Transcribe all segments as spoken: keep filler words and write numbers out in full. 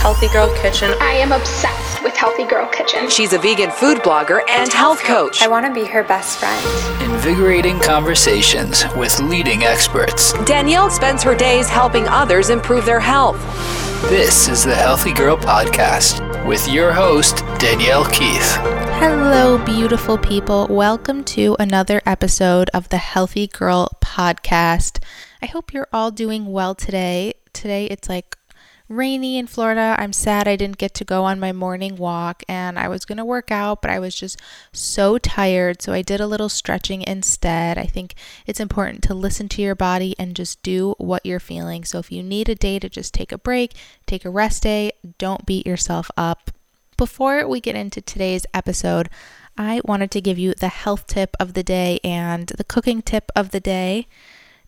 Healthy Girl Kitchen. I am obsessed with Healthy Girl Kitchen. She's a vegan food blogger and, and health coach. coach. I want to be her best friend. Invigorating conversations with leading experts. Danielle spends her days helping others improve their health. This is the Healthy Girl Podcast with your host, Danielle Keith. Hello, beautiful people. Welcome to another episode of the Healthy Girl Podcast. I hope you're all doing well today. Today it's like rainy in Florida. I'm sad I didn't get to go on my morning walk, and I was going to work out, but I was just so tired, so I did a little stretching instead. I think it's important to listen to your body and just do what you're feeling. So if you need a day to just take a break, take a rest day, don't beat yourself up. Before we get into today's episode, I wanted to give you the health tip of the day and the cooking tip of the day.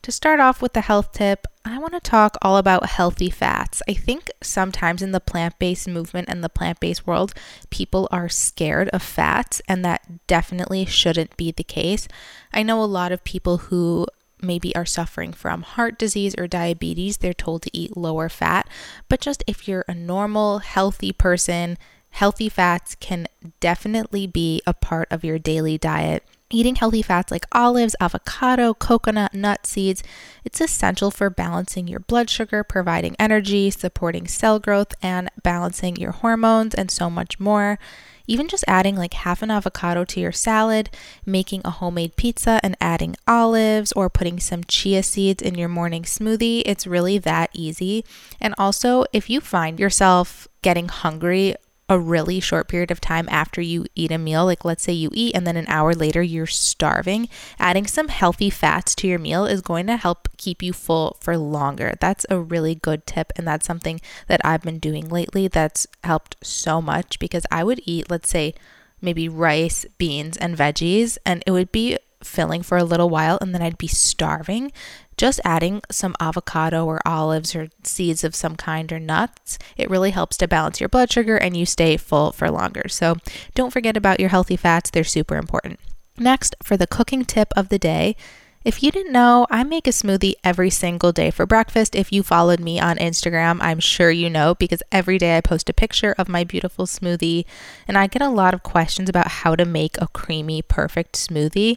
To start off with the health tip, I want to talk all about healthy fats. I think sometimes in the plant-based movement and the plant-based world, people are scared of fats, and that definitely shouldn't be the case. I know a lot of people who maybe are suffering from heart disease or diabetes, they're told to eat lower fat, but just if you're a normal, healthy person, healthy fats can definitely be a part of your daily diet. Eating healthy fats like olives, avocado, coconut, nut seeds, it's essential for balancing your blood sugar, providing energy, supporting cell growth, and balancing your hormones, and so much more. Even just adding like half an avocado to your salad, making a homemade pizza, and adding olives, or putting some chia seeds in your morning smoothie, it's really that easy. And also, if you find yourself getting hungry a really short period of time after you eat a meal, like let's say you eat and then an hour later you're starving, adding some healthy fats to your meal is going to help keep you full for longer. That's a really good tip, and that's something that I've been doing lately that's helped so much, because I would eat, let's say, maybe rice, beans, and veggies, and it would be filling for a little while, and then I'd be starving. Just adding some avocado or olives or seeds of some kind or nuts, it really helps to balance your blood sugar and you stay full for longer. So don't forget about your healthy fats. They're super important. Next, for the cooking tip of the day, if you didn't know, I make a smoothie every single day for breakfast. If you followed me on Instagram, I'm sure you know, because every day I post a picture of my beautiful smoothie, and I get a lot of questions about how to make a creamy, perfect smoothie.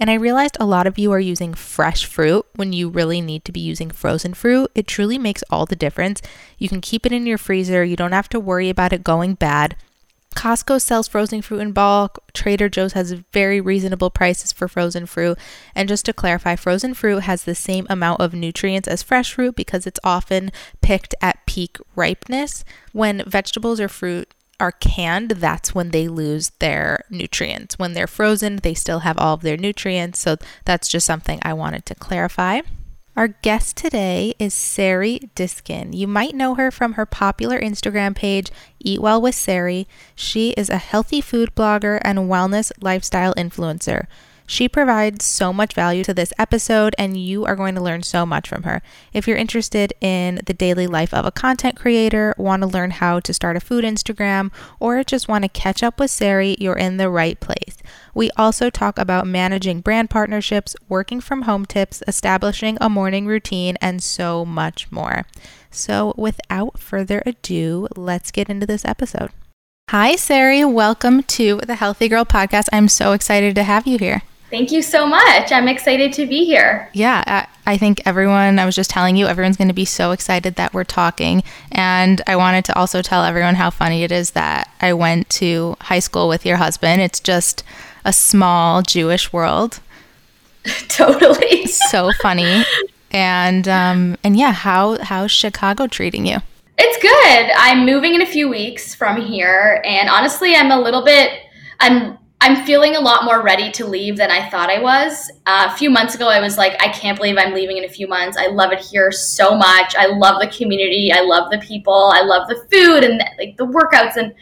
And I realized a lot of you are using fresh fruit when you really need to be using frozen fruit. It truly makes all the difference. You can keep it in your freezer. You don't have to worry about it going bad. Costco sells frozen fruit in bulk. Trader Joe's has very reasonable prices for frozen fruit. And just to clarify, frozen fruit has the same amount of nutrients as fresh fruit because it's often picked at peak ripeness. When vegetables or fruit are canned, that's when they lose their nutrients. When they're frozen, they still have all of their nutrients. So that's just something I wanted to clarify. Our guest today is Sari Diskin. You might know her from her popular Instagram page, Eat Well With Sari. She is a healthy food blogger and wellness lifestyle influencer. She provides so much value to this episode, and you are going to learn so much from her. If you're interested in the daily life of a content creator, want to learn how to start a food Instagram, or just want to catch up with Sari, you're in the right place. We also talk about managing brand partnerships, working from home tips, establishing a morning routine, and so much more. So without further ado, let's get into this episode. Hi, Sari. Welcome to the Healthy Girl Podcast. I'm so excited to have you here. Thank you so much. I'm excited to be here. Yeah, I, I think everyone, I was just telling you, everyone's going to be so excited that we're talking. And I wanted to also tell everyone how funny it is that I went to high school with your husband. It's just a small Jewish world. Totally. So funny. And um, and yeah, how how's Chicago treating you? It's good. I'm moving in a few weeks from here. And honestly, I'm a little bit, I'm I'm feeling a lot more ready to leave than I thought I was. Uh, a few months ago, I was like, I can't believe I'm leaving in a few months. I love it here so much. I love the community. I love the people. I love the food and the, like the workouts. And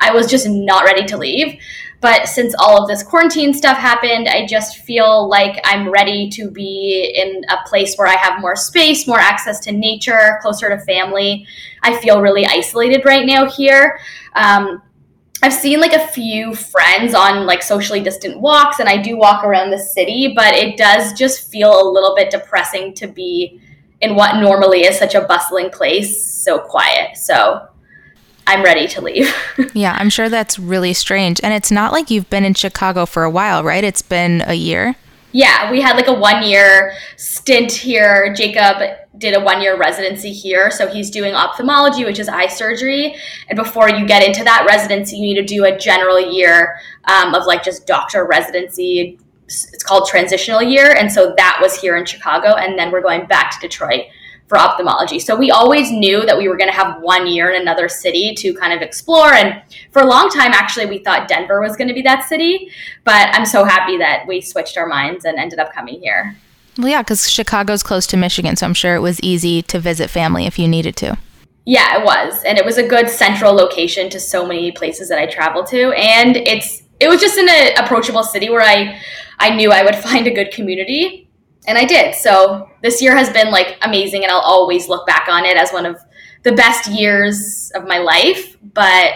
I was just not ready to leave. But since all of this quarantine stuff happened, I just feel like I'm ready to be in a place where I have more space, more access to nature, closer to family. I feel really isolated right now here. Um, I've seen like a few friends on like socially distant walks, and I do walk around the city, but it does just feel a little bit depressing to be in what normally is such a bustling place, so quiet. So I'm ready to leave. Yeah, I'm sure that's really strange. And it's not like you've been in Chicago for a while, right? It's been a year. Yeah, we had like a one-year stint here. Jacob did a one-year residency here. So he's doing ophthalmology, which is eye surgery. And before you get into that residency, you need to do a general year um, of like just doctor residency. It's called transitional year. And so that was here in Chicago. And then we're going back to Detroit for ophthalmology. So we always knew that we were going to have one year in another city to kind of explore. And for a long time, actually, we thought Denver was going to be that city. But I'm so happy that we switched our minds and ended up coming here. Well, yeah, because Chicago's close to Michigan, so I'm sure it was easy to visit family if you needed to. Yeah, it was. And it was a good central location to so many places that I traveled to. And it's it was just an approachable city where I, I knew I would find a good community. And I did. So this year has been like amazing, and I'll always look back on it as one of the best years of my life. But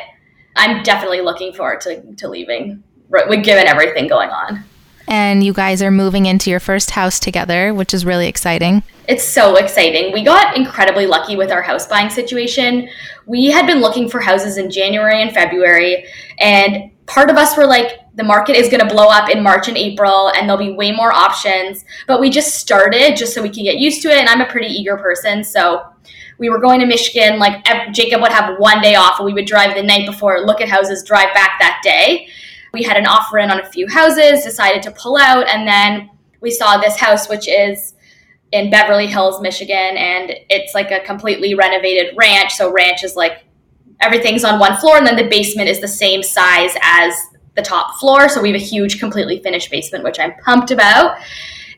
I'm definitely looking forward to, to leaving, given everything going on. And you guys are moving into your first house together, which is really exciting. It's so exciting. We got incredibly lucky with our house buying situation. We had been looking for houses in January and February, and part of us were like, the market is going to blow up in March and April, and there'll be way more options. But we just started just so we can get used to it. And I'm a pretty eager person. So we were going to Michigan. Like Jacob would have one day off, and we would drive the night before, look at houses, drive back that day. We had an offer in on a few houses, decided to pull out. And then we saw this house, which is in Beverly Hills, Michigan. And it's like a completely renovated ranch. So ranch is like everything's on one floor. And then the basement is the same size as the top floor. So we have a huge, completely finished basement, which I'm pumped about.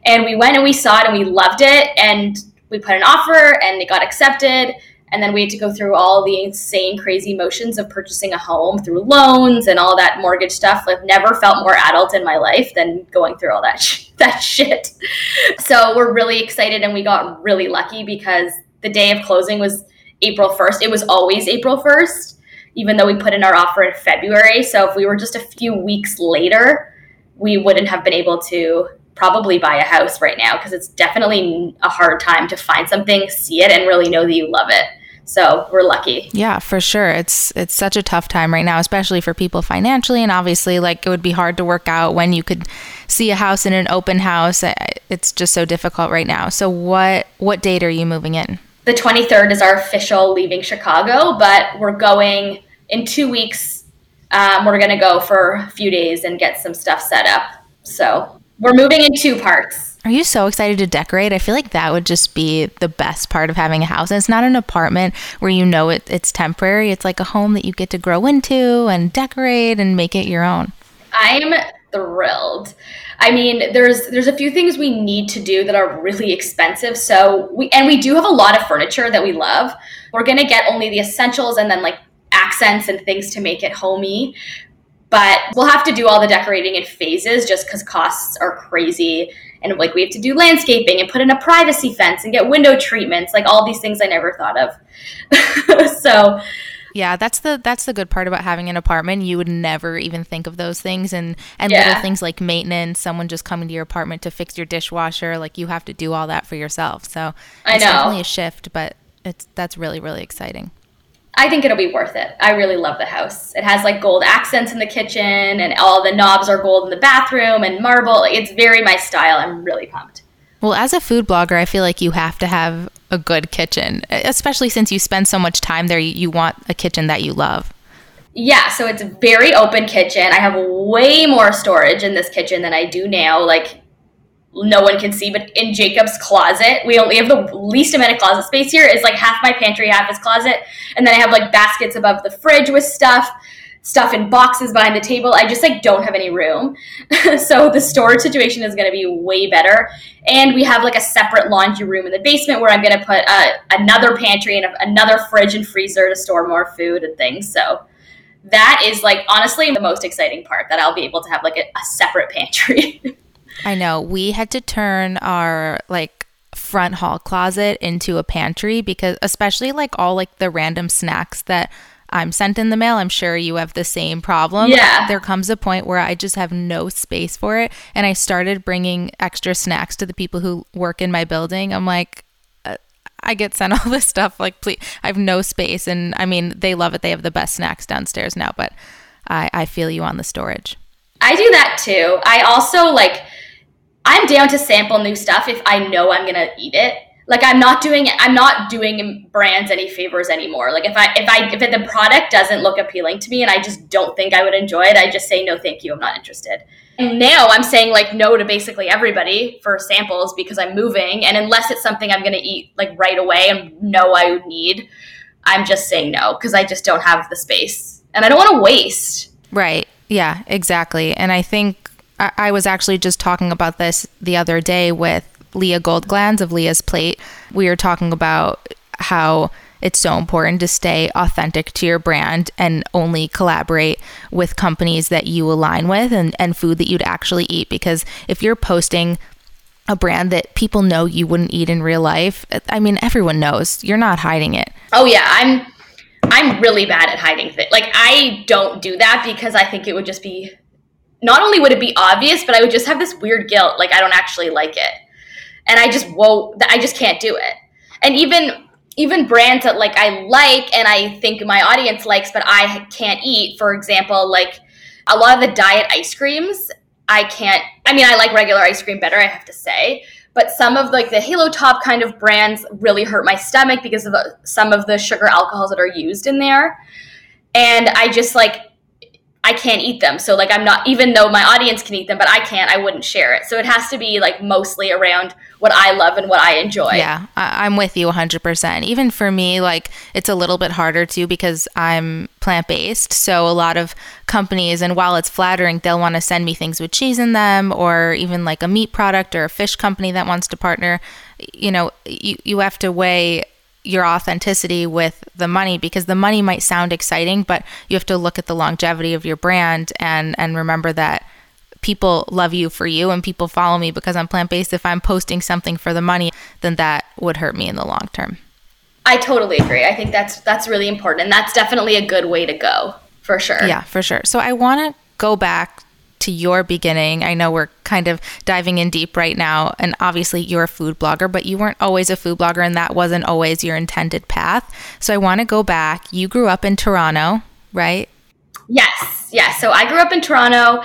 And we went and we saw it and we loved it. And we put an offer and it got accepted. And then we had to go through all the insane, crazy motions of purchasing a home through loans and all that mortgage stuff. I've never felt more adult in my life than going through all that, sh- that shit. So we're really excited, and we got really lucky because the day of closing was April first. It was always April first. Even though we put in our offer in February. So if we were just a few weeks later, we wouldn't have been able to probably buy a house right now, because it's definitely a hard time to find something, see it, and really know that you love it. So we're lucky. Yeah, for sure. It's it's such a tough time right now, especially for people financially. And obviously, like, it would be hard to work out when you could see a house in an open house. It's just so difficult right now. So what what date are you moving in? The twenty-third is our official leaving Chicago, but we're going in two weeks. Um, we're going to go for a few days and get some stuff set up. So we're moving in two parts. Are you so excited to decorate? I feel like that would just be the best part of having a house. And it's not an apartment where you know it, it's temporary. It's like a home that you get to grow into and decorate and make it your own. I'm thrilled. I mean, there's there's a few things we need to do that are really expensive. So we and we do have a lot of furniture that we love. We're going to get only the essentials and then like accents and things to make it homey. But we'll have to do all the decorating in phases just because costs are crazy. And like we have to do landscaping and put in a privacy fence and get window treatments, like all these things I never thought of. So yeah, that's the that's the good part about having an apartment. You would never even think of those things, and, and yeah. Little things like maintenance, someone just coming to your apartment to fix your dishwasher. Like, you have to do all that for yourself. So I it's know. definitely a shift, but it's that's really, really exciting. I think it'll be worth it. I really love the house. It has like gold accents in the kitchen, and all the knobs are gold in the bathroom, and marble. It's very my style. I'm really pumped. Well, as a food blogger, I feel like you have to have a good kitchen, especially since you spend so much time there. You want a kitchen that you love. Yeah, so it's a very open kitchen. I have way more storage in this kitchen than I do now. Like, no one can see, but in Jacob's closet, we only have the least amount of closet space here. It's like half my pantry, half his closet. And then I have like baskets above the fridge with stuff. stuff in boxes behind the table. I just like don't have any room. So the storage situation is going to be way better. And we have like a separate laundry room in the basement where I'm going to put uh, another pantry and a- another fridge and freezer to store more food and things. So that is like honestly the most exciting part, that I'll be able to have like a, a separate pantry. I know. We had to turn our like front hall closet into a pantry because especially like all like the random snacks that I'm sent in the mail. I'm sure you have the same problem. Yeah. There comes a point where I just have no space for it. And I started bringing extra snacks to the people who work in my building. I'm like, I get sent all this stuff, like, please, I have no space. And I mean, they love it. They have the best snacks downstairs now, but I, I feel you on the storage. I do that too. I also, like, I'm down to sample new stuff if I know I'm going to eat it. Like, I'm not doing, I'm not doing brands any favors anymore. Like, if I, if I, if the product doesn't look appealing to me and I just don't think I would enjoy it, I just say, no, thank you, I'm not interested. And now I'm saying, like, no to basically everybody for samples because I'm moving. And unless it's something I'm going to eat, like, right away and know I would need, I'm just saying no, because I just don't have the space and I don't want to waste. Right. Yeah, exactly. And I think I, I was actually just talking about this the other day with Leah Goldglanz of Leah's Plate. We were talking about how it's so important to stay authentic to your brand and only collaborate with companies that you align with and, and food that you'd actually eat. Because if you're posting a brand that people know you wouldn't eat in real life, I mean, everyone knows. You're not hiding it. Oh, yeah. I'm I'm really bad at hiding things. Like, I don't do that because I think it would just be, not only would it be obvious, but I would just have this weird guilt. Like, I don't actually like it. And I just won't, I just can't do it. And even even brands that, like, I like and I think my audience likes, but I can't eat, for example, like a lot of the diet ice creams, I can't, I mean, I like regular ice cream better, I have to say. But some of, like, the Halo Top kind of brands really hurt my stomach because of the, some of the sugar alcohols that are used in there. And I just, like, I can't eat them. So, like, I'm not, even though my audience can eat them, but I can't, I wouldn't share it. So it has to be, like, mostly around what I love and what I enjoy. Yeah, I- I'm with you one hundred percent. Even for me, like, it's a little bit harder too because I'm plant-based. So a lot of companies, and while it's flattering, they'll want to send me things with cheese in them, or even like a meat product or a fish company that wants to partner. You know, you, you have to weigh your authenticity with the money, because the money might sound exciting, but you have to look at the longevity of your brand and and remember that people love you for you and people follow me because I'm plant-based. If I'm posting something for the money, then that would hurt me in the long term. I totally agree. I think that's that's really important, and that's definitely a good way to go, for sure. Yeah, for sure. So I want to go back to your beginning. I know we're kind of diving in deep right now, and obviously you're a food blogger, but you weren't always a food blogger, and that wasn't always your intended path. So I want to go back. You grew up in Toronto, right? Yes. Yes. So I grew up in Toronto.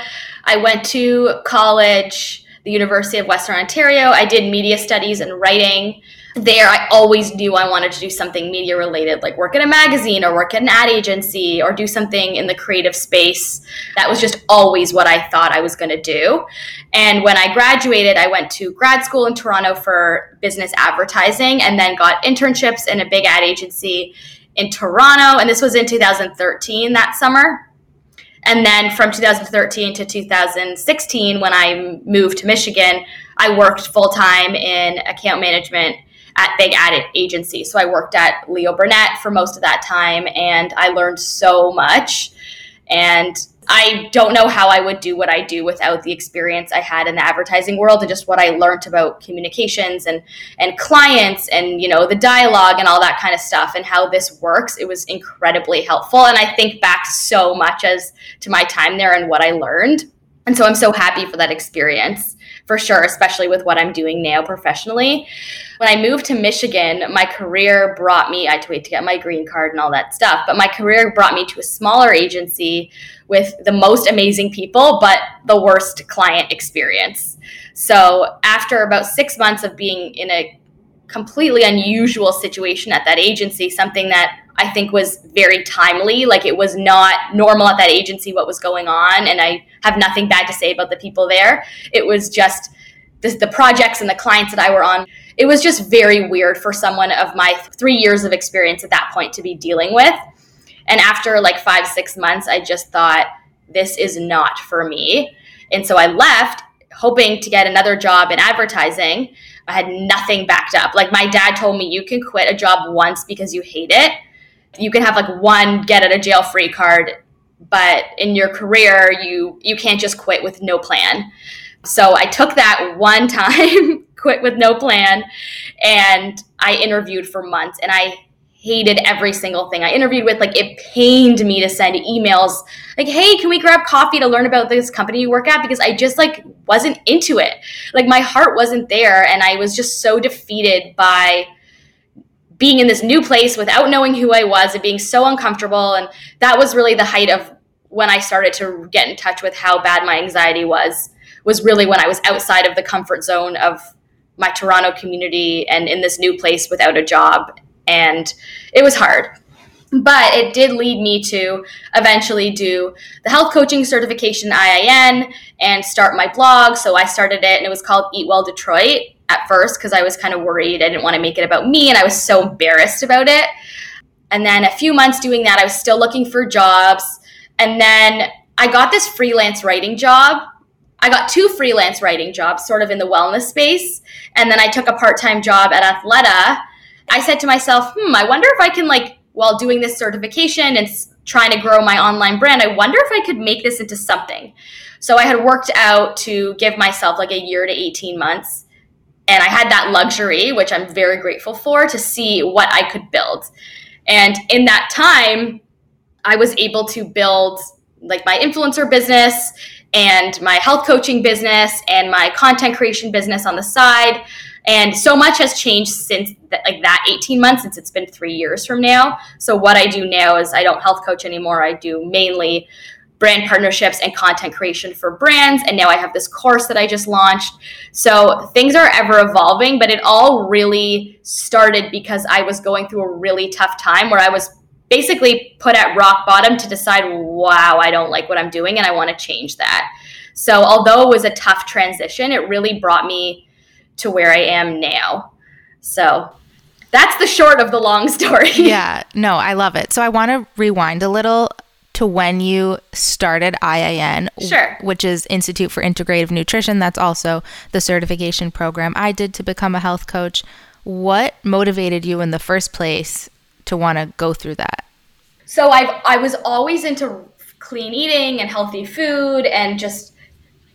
I went to college, the University of Western Ontario. I did media studies and writing there. I always knew I wanted to do something media related, like work at a magazine or work at an ad agency or do something in the creative space. That was just always what I thought I was going to do. And when I graduated, I went to grad school in Toronto for business advertising, and then got internships in a big ad agency in Toronto. And this was in two thousand thirteen, that summer. And then from two thousand thirteen to two thousand sixteen, when I moved to Michigan, I worked full-time in account management at big ad agency. So I worked at Leo Burnett for most of that time, and I learned so much. And I don't know how I would do what I do without the experience I had in the advertising world, and just what I learned about communications and, and clients and, you know, the dialogue and all that kind of stuff and how this works. It was incredibly helpful. And I think back so much as to my time there and what I learned. And so I'm so happy for that experience, for sure, especially with what I'm doing now professionally. When I moved to Michigan, my career brought me, I had to wait to get my green card and all that stuff, but my career brought me to a smaller agency with the most amazing people, but the worst client experience. So after about six months of being in a completely unusual situation at that agency, something that I think was very timely, like it was not normal at that agency what was going on, and I have nothing bad to say about the people there. It was just this, the projects and the clients that I were on. It was just very weird for someone of my three years of experience at that point to be dealing with. And after like five, six months, I just thought, this is not for me. And so I left, hoping to get another job in advertising. I had nothing backed up. Like, my dad told me, you can quit a job once because you hate it. You can have like one get out of jail free card, but in your career, you, you can't just quit with no plan. So I took that one time, quit with no plan, and I interviewed for months, and I hated every single thing I interviewed with. Like, it pained me to send emails like, hey, can we grab coffee to learn about this company you work at? Because I just like wasn't into it. Like, my heart wasn't there, and I was just so defeated by being in this new place without knowing who I was and being so uncomfortable. And that was really the height of when I started to get in touch with how bad my anxiety was, was really when I was outside of the comfort zone of my Toronto community and in this new place without a job. And it was hard, but it did lead me to eventually do the health coaching certification I I N and start my blog. So I started it and it was called Eat Well Detroit at first, because I was kind of worried. I didn't want to make it about me and I was so embarrassed about it. And then a few months doing that, I was still looking for jobs. And then I got this freelance writing job. I got two freelance writing jobs sort of in the wellness space. And then I took a part-time job at Athleta. I said to myself, hmm, I wonder if I can, like, while doing this certification and trying to grow my online brand, I wonder if I could make this into something. So I had worked out to give myself like a year to eighteen months. And I had that luxury, which I'm very grateful for, to see what I could build. And in that time, I was able to build like my influencer business and my health coaching business and my content creation business on the side. And so much has changed since that, like that eighteen months, since it's been three years from now. So what I do now is I don't health coach anymore. I do mainly brand partnerships and content creation for brands. And now I have this course that I just launched. So things are ever evolving, but it all really started because I was going through a really tough time where I was basically put at rock bottom to decide, wow, I don't like what I'm doing and I want to change that. So although it was a tough transition, it really brought me to where I am now. So that's the short of the long story. Yeah, no, I love it. So I want to rewind a little to when you started I I N, sure. which is Institute for Integrative Nutrition. That's also the certification program I did to become a health coach. What motivated you in the first place to want to go through that? So I've, I was always into clean eating and healthy food and just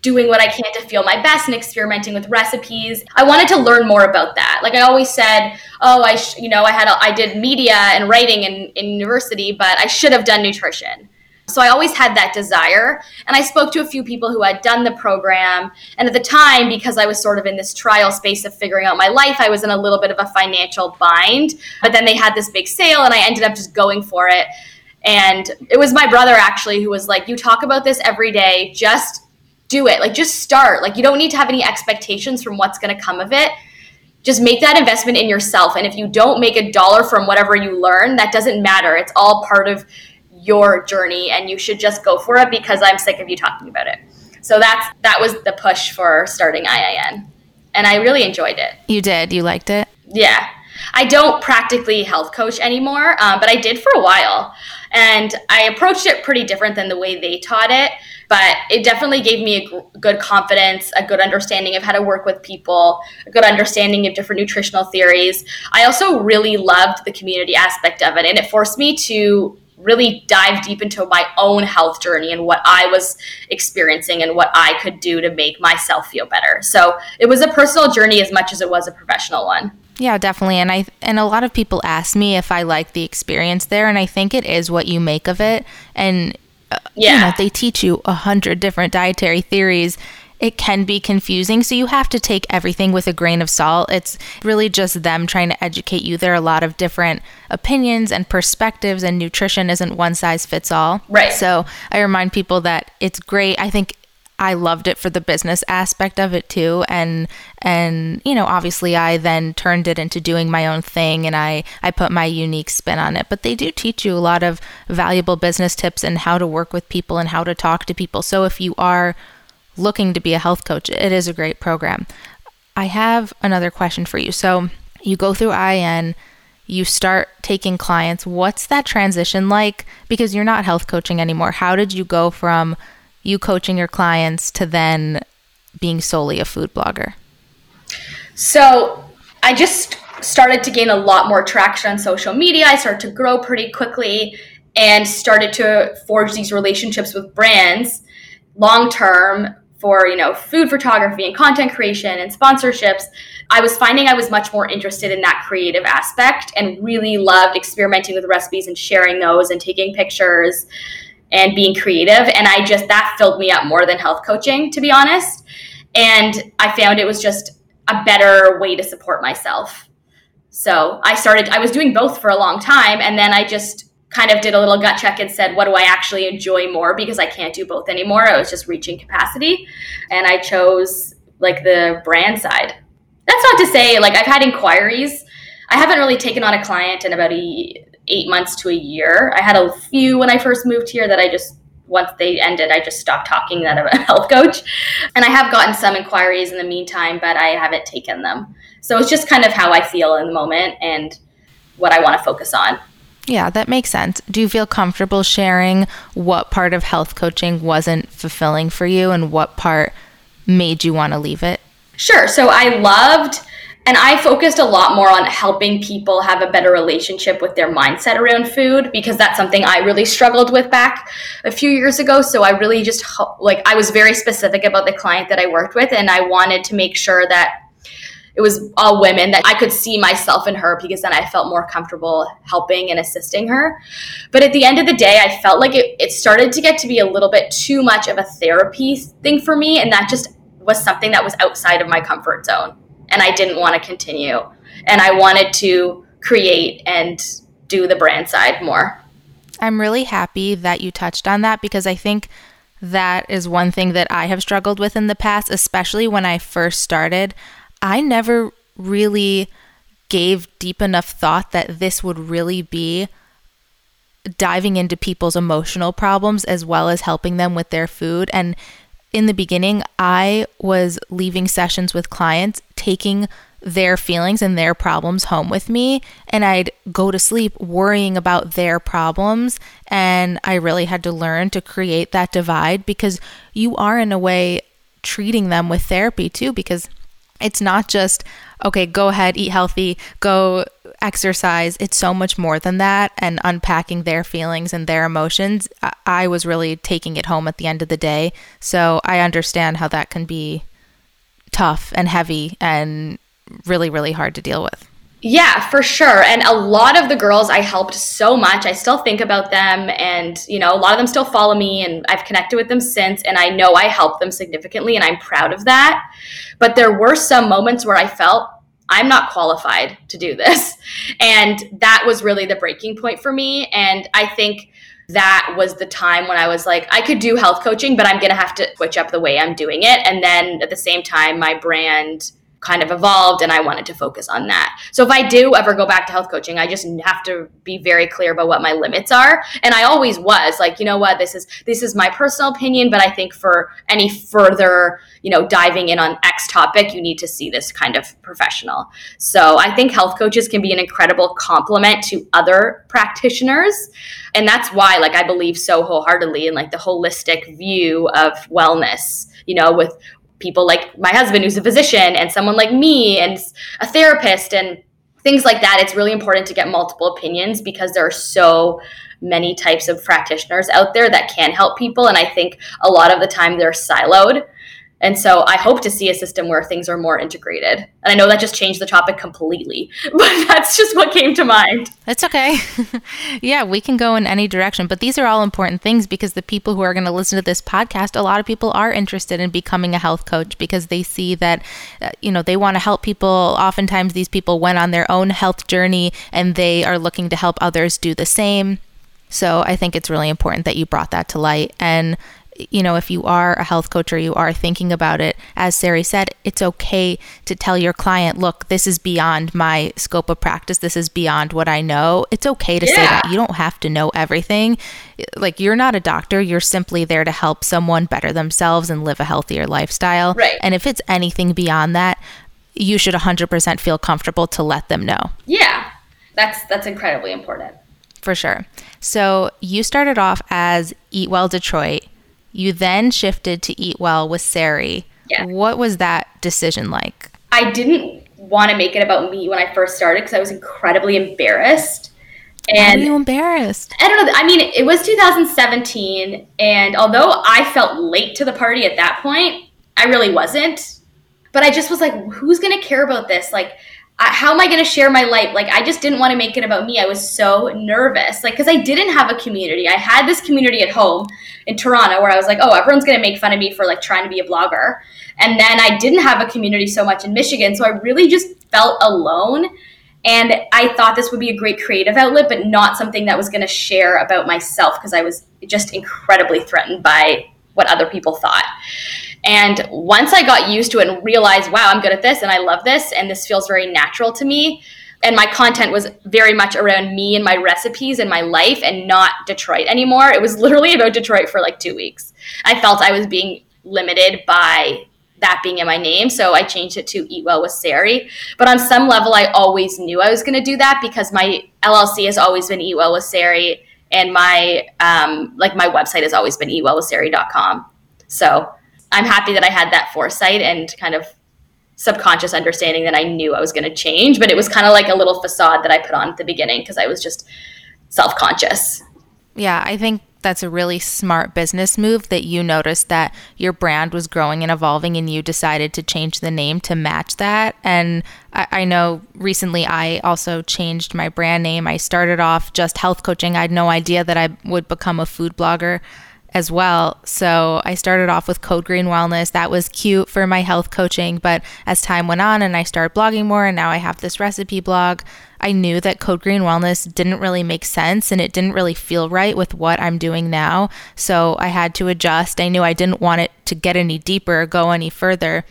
doing what I can to feel my best and experimenting with recipes. I wanted to learn more about that. Like I always said, oh, I, sh- you know, I had, a, I did media and writing in, in university, but I should have done nutrition. So I always had that desire. And I spoke to a few people who had done the program. And at the time, because I was sort of in this trial space of figuring out my life, I was in a little bit of a financial bind. But then they had this big sale and I ended up just going for it. And it was my brother actually who was like, you talk about this every day, just do it. Like, just start. Like, you don't need to have any expectations from what's going to come of it. Just make that investment in yourself. And if you don't make a dollar from whatever you learn, that doesn't matter. It's all part of your journey and you should just go for it because I'm sick of you talking about it. So that's that was the push for starting I I N. And I really enjoyed it. You did? You liked it? Yeah. I don't practically health coach anymore, um, but I did for a while. And I approached it pretty different than the way they taught it. But it definitely gave me a g- good confidence, a good understanding of how to work with people, a good understanding of different nutritional theories. I also really loved the community aspect of it, and it forced me to really dive deep into my own health journey and what I was experiencing and what I could do to make myself feel better. So it was a personal journey as much as it was a professional one. Yeah, definitely. And I and a lot of people ask me if I like the experience there, and I think it is what you make of it. And yeah, you know, they teach you a hundred different dietary theories. It can be confusing. So you have to take everything with a grain of salt. It's really just them trying to educate you. There are a lot of different opinions and perspectives, and nutrition isn't one size fits all. Right. So I remind people that it's great. I think I loved it for the business aspect of it too. And, and you know, obviously I then turned it into doing my own thing and I, I put my unique spin on it. But they do teach you a lot of valuable business tips and how to work with people and how to talk to people. So if you are looking to be a health coach, it is a great program. I have another question for you. So you go through I I N, you start taking clients. What's that transition like? Because you're not health coaching anymore. How did you go from you coaching your clients to then being solely a food blogger? So I just started to gain a lot more traction on social media. I started to grow pretty quickly and started to forge these relationships with brands long-term for, you know, food photography and content creation and sponsorships. I was finding I was much more interested in that creative aspect and really loved experimenting with recipes and sharing those and taking pictures and being creative. And I just, that filled me up more than health coaching, to be honest. And I found it was just a better way to support myself. So I started, I was doing both for a long time. And then I just kind of did a little gut check and said, what do I actually enjoy more? Because I can't do both anymore. I was just reaching capacity. And I chose like the brand side. That's not to say, like, I've had inquiries. I haven't really taken on a client in about a, eight months to a year. I had a few when I first moved here that I just, once they ended, I just stopped talking that I'm a health coach. And I have gotten some inquiries in the meantime, but I haven't taken them. So it's just kind of how I feel in the moment and what I want to focus on. Yeah, that makes sense. Do you feel comfortable sharing what part of health coaching wasn't fulfilling for you and what part made you want to leave it? Sure. So I loved, and I focused a lot more on helping people have a better relationship with their mindset around food, because that's something I really struggled with back a few years ago. So I really just, like, I was very specific about the client that I worked with, and I wanted to make sure that it was all women, that I could see myself in her, because then I felt more comfortable helping and assisting her. But at the end of the day, I felt like it, it started to get to be a little bit too much of a therapy thing for me, and that just was something that was outside of my comfort zone. And I didn't want to continue. And I wanted to create and do the brand side more. I'm really happy that you touched on that, because I think that is one thing that I have struggled with in the past, especially when I first started. I never really gave deep enough thought that this would really be diving into people's emotional problems as well as helping them with their food. And in the beginning, I was leaving sessions with clients, taking their feelings and their problems home with me, and I'd go to sleep worrying about their problems. And I really had to learn to create that divide, because you are, in a way, treating them with therapy too, because it's not just, okay, go ahead, eat healthy, go exercise. It's so much more than that. And unpacking their feelings and their emotions, I was really taking it home at the end of the day. So I understand how that can be tough and heavy and really, really hard to deal with. Yeah, for sure. And a lot of the girls I helped so much, I still think about them, and, you know, a lot of them still follow me, and I've connected with them since, and I know I helped them significantly, and I'm proud of that. But there were some moments where I felt I'm not qualified to do this. And that was really the breaking point for me. And I think that was the time when I was like, I could do health coaching, but I'm going to have to switch up the way I'm doing it. And then at the same time, my brand kind of evolved, and I wanted to focus on that. So if I do ever go back to health coaching, I just have to be very clear about what my limits are. And I always was like, you know what, this is this is my personal opinion, but I think for any further, you know, diving in on X topic, you need to see this kind of professional. So I think health coaches can be an incredible complement to other practitioners. And that's why, like, I believe so wholeheartedly in, like, the holistic view of wellness, you know, with people like my husband, who's a physician, and someone like me, and a therapist, and things like that. It's really important to get multiple opinions, because there are so many types of practitioners out there that can help people. And I think a lot of the time they're siloed. And so I hope to see a system where things are more integrated. And I know that just changed the topic completely, but that's just what came to mind. That's okay. Yeah, we can go in any direction, but these are all important things, because the people who are going to listen to this podcast, a lot of people are interested in becoming a health coach, because they see that, you know, they want to help people. Oftentimes these people went on their own health journey and they are looking to help others do the same. So I think it's really important that you brought that to light. And you know, if you are a health coach or you are thinking about it, as Sari said, it's okay to tell your client, look, this is beyond my scope of practice. This is beyond what I know. It's okay to yeah. say that. You don't have to know everything. Like, you're not a doctor. You're simply there to help someone better themselves and live a healthier lifestyle. Right. And if it's anything beyond that, you should one hundred percent feel comfortable to let them know. Yeah, that's that's incredibly important. For sure. So you started off as Eat Well Detroit. You then shifted to Eat Well with Sari. Yeah. What was that decision like? I didn't want to make it about me when I first started, because I was incredibly embarrassed. And why were you embarrassed? I don't know. I mean, it was two thousand seventeen, and although I felt late to the party at that point, I really wasn't. But I just was like, who's going to care about this? Like, how am I going to share my life? Like, I just didn't want to make it about me. I was so nervous, like, because I didn't have a community. I had this community at home in Toronto where I was like, oh, everyone's going to make fun of me for, like, trying to be a blogger. And then I didn't have a community so much in Michigan. So I really just felt alone. And I thought this would be a great creative outlet, but not something that was going to share about myself, because I was just incredibly threatened by what other people thought. And once I got used to it and realized, wow, I'm good at this and I love this and this feels very natural to me. And my content was very much around me and my recipes and my life, and not Detroit anymore. It was literally about Detroit for like two weeks. I felt I was being limited by that being in my name, so I changed it to Eat Well With Sari. But on some level, I always knew I was going to do that, because my L L C has always been Eat Well With Sari, and my um, like my website has always been eat well with sari dot com. So I'm happy that I had that foresight and kind of subconscious understanding that I knew I was going to change, but it was kind of like a little facade that I put on at the beginning because I was just self-conscious. Yeah, I think that's a really smart business move, that you noticed that your brand was growing and evolving and you decided to change the name to match that. And I, I know recently I also changed my brand name. I started off just health coaching. I had no idea that I would become a food blogger as well. So I started off with Code Green Wellness. That was cute for my health coaching. But as time went on and I started blogging more, and now I have this recipe blog, I knew that Code Green Wellness didn't really make sense and it didn't really feel right with what I'm doing now. So I had to adjust. I knew I didn't want it to get any deeper or go any further,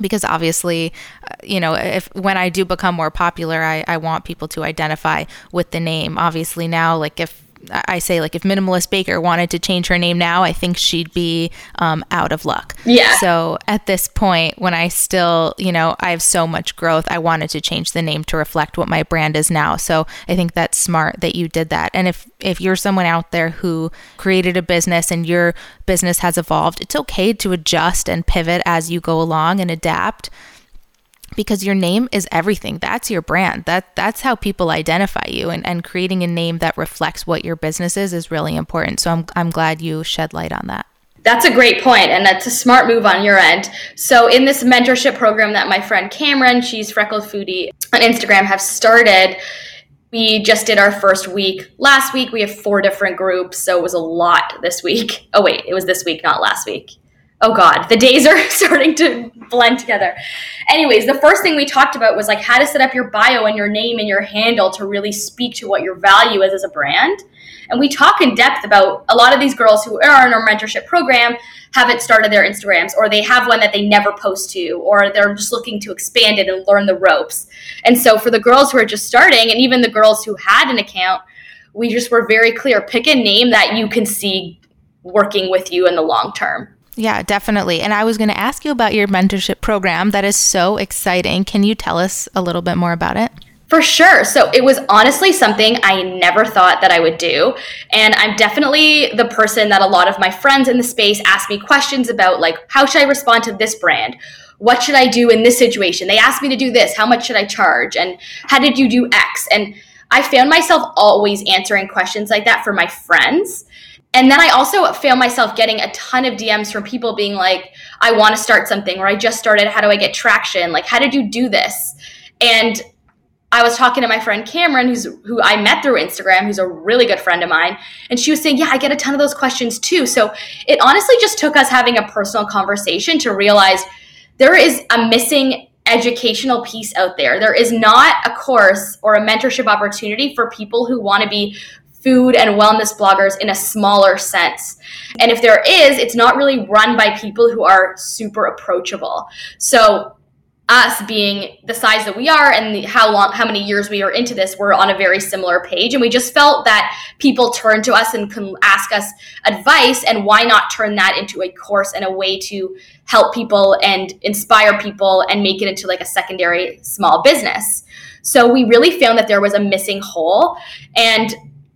because obviously, you know, if when I do become more popular, I, I want people to identify with the name. Obviously now, like if I say like if Minimalist Baker wanted to change her name now, I think she'd be um, out of luck. Yeah. So at this point, when I still, you know, I have so much growth, I wanted to change the name to reflect what my brand is now. So I think that's smart that you did that. And if, if you're someone out there who created a business and your business has evolved, it's okay to adjust and pivot as you go along and adapt, because your name is everything. That's your brand. That that's how people identify you, and, and creating a name that reflects what your business is is really important. So I'm I'm glad you shed light on that. That's a great point, and that's a smart move on your end. So in this mentorship program that my friend Cameron, she's Freckled Foodie on Instagram, have started, we just did our first week. Last week we have four different groups, so it was a lot this week. Oh wait, it was this week, not last week. Oh God, the days are starting to blend together. Anyways, the first thing we talked about was like how to set up your bio and your name and your handle to really speak to what your value is as a brand. And we talk in depth about a lot of these girls who are in our mentorship program haven't started their Instagrams, or they have one that they never post to, or they're just looking to expand it and learn the ropes. And so for the girls who are just starting, and even the girls who had an account, we just were very clear, pick a name that you can see working with you in the long term. Yeah, definitely. And I was going to ask you about your mentorship program. That is so exciting. Can you tell us a little bit more about it? For sure. So it was honestly something I never thought that I would do. And I'm definitely the person that a lot of my friends in the space ask me questions about, like, how should I respond to this brand? What should I do in this situation? They asked me to do this. How much should I charge? And how did you do X? And I found myself always answering questions like that for my friends. And then I also found myself getting a ton of D Ms from people being like, I want to start something, or I just started, how do I get traction? Like, how did you do this? And I was talking to my friend Cameron, who's who I met through Instagram, who's a really good friend of mine. And she was saying, yeah, I get a ton of those questions too. So it honestly just took us having a personal conversation to realize there is a missing educational piece out there. There is not a course or a mentorship opportunity for people who want to be food and wellness bloggers in a smaller sense. And if there is, it's not really run by people who are super approachable. So us being the size that we are and how long, how many years we are into this, we're on a very similar page. And we just felt that people turn to us and can ask us advice, and why not turn that into a course and a way to help people and inspire people and make it into like a secondary small business. So we really found that there was a missing hole. And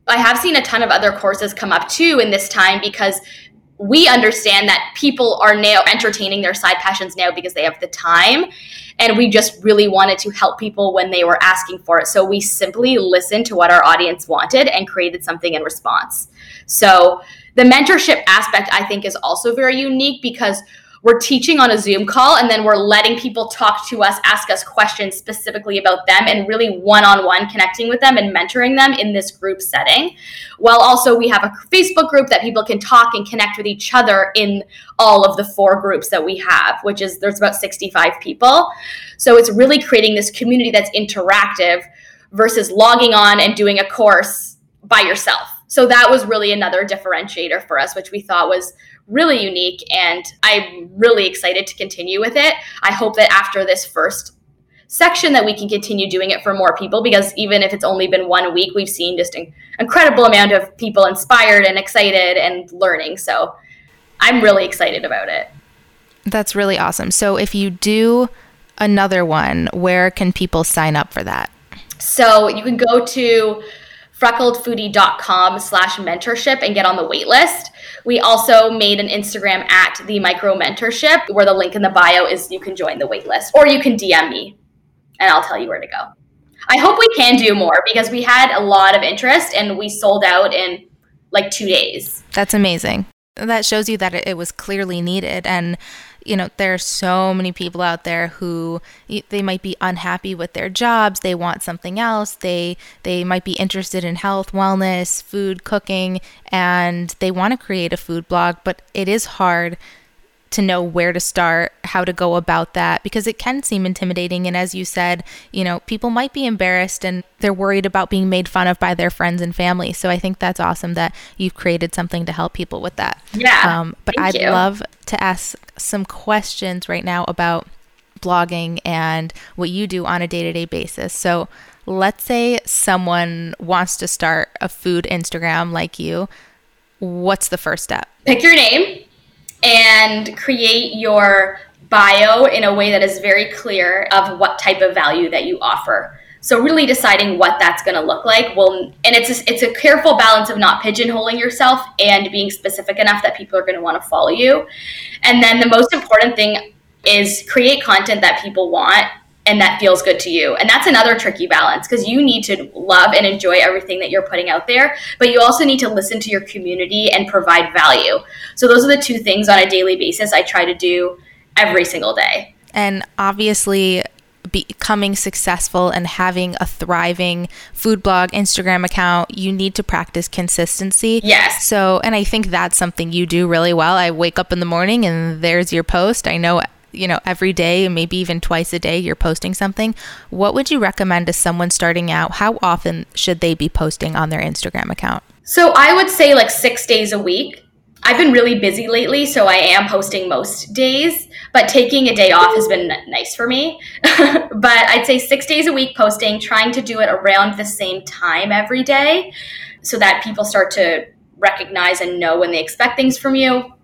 I have seen a ton of other courses come up too in this time, because we understand that people are now entertaining their side passions now because they have the time, and we just really wanted to help people when they were asking for it. So we simply listened to what our audience wanted and created something in response. So the mentorship aspect, I think, is also very unique, because We're teaching on a Zoom call, and then we're letting people talk to us, ask us questions specifically about them, and really one-on-one connecting with them and mentoring them in this group setting. While also we have a Facebook group that people can talk and connect with each other in all of the four groups that we have, which is there's about sixty-five people. So it's really creating this community that's interactive versus logging on and doing a course by yourself. So that was really another differentiator for us, which we thought was really unique, and I'm really excited to continue with it. I hope that after this first section that we can continue doing it for more people, because even if it's only been one week, we've seen just an incredible amount of people inspired and excited and learning. So I'm really excited about it. That's really awesome. So if you do another one, where can people sign up for that? So you can go to freckledfoodie.com slash mentorship and get on the wait list. We also made an Instagram at the micro mentorship, where the link in the bio is you can join the wait list, or you can D M me and I'll tell you where to go. I hope we can do more, because we had a lot of interest and we sold out in like two days. That's amazing. That shows you that it was clearly needed. And you know, there are so many people out there who they might be unhappy with their jobs. They want something else. They they might be interested in health, wellness, food, cooking, and they want to create a food blog, but it is hard to know where to start, how to go about that, because it can seem intimidating. And as you said, you know, people might be embarrassed and they're worried about being made fun of by their friends and family. So I think that's awesome that you've created something to help people with that. Yeah. Um, but I'd you. love to ask some questions right now about blogging and what you do on a day-to-day basis. So let's say someone wants to start a food Instagram like you. What's the first step? Pick your name and create your bio in a way that is very clear of what type of value that you offer. So really deciding what that's going to look like. Well, and it's a, it's a careful balance of not pigeonholing yourself and being specific enough that people are going to want to follow you. And then the most important thing is create content that people want and that feels good to you. And that's another tricky balance, because you need to love and enjoy everything that you're putting out there, but you also need to listen to your community and provide value. So those are the two things on a daily basis I try to do every single day. And obviously becoming successful and having a thriving food blog, Instagram account, you need to practice consistency. Yes. So, and I think that's something you do really well. I wake up in the morning and there's your post. I know you know, every day, maybe even twice a day, you're posting something. What would you recommend to someone starting out? How often should they be posting on their Instagram account? So I would say like six days a week. I've been really busy lately, so I am posting most days, but taking a day off has been nice for me. But I'd say six days a week posting, trying to do it around the same time every day so that people start to recognize and know when they expect things from you.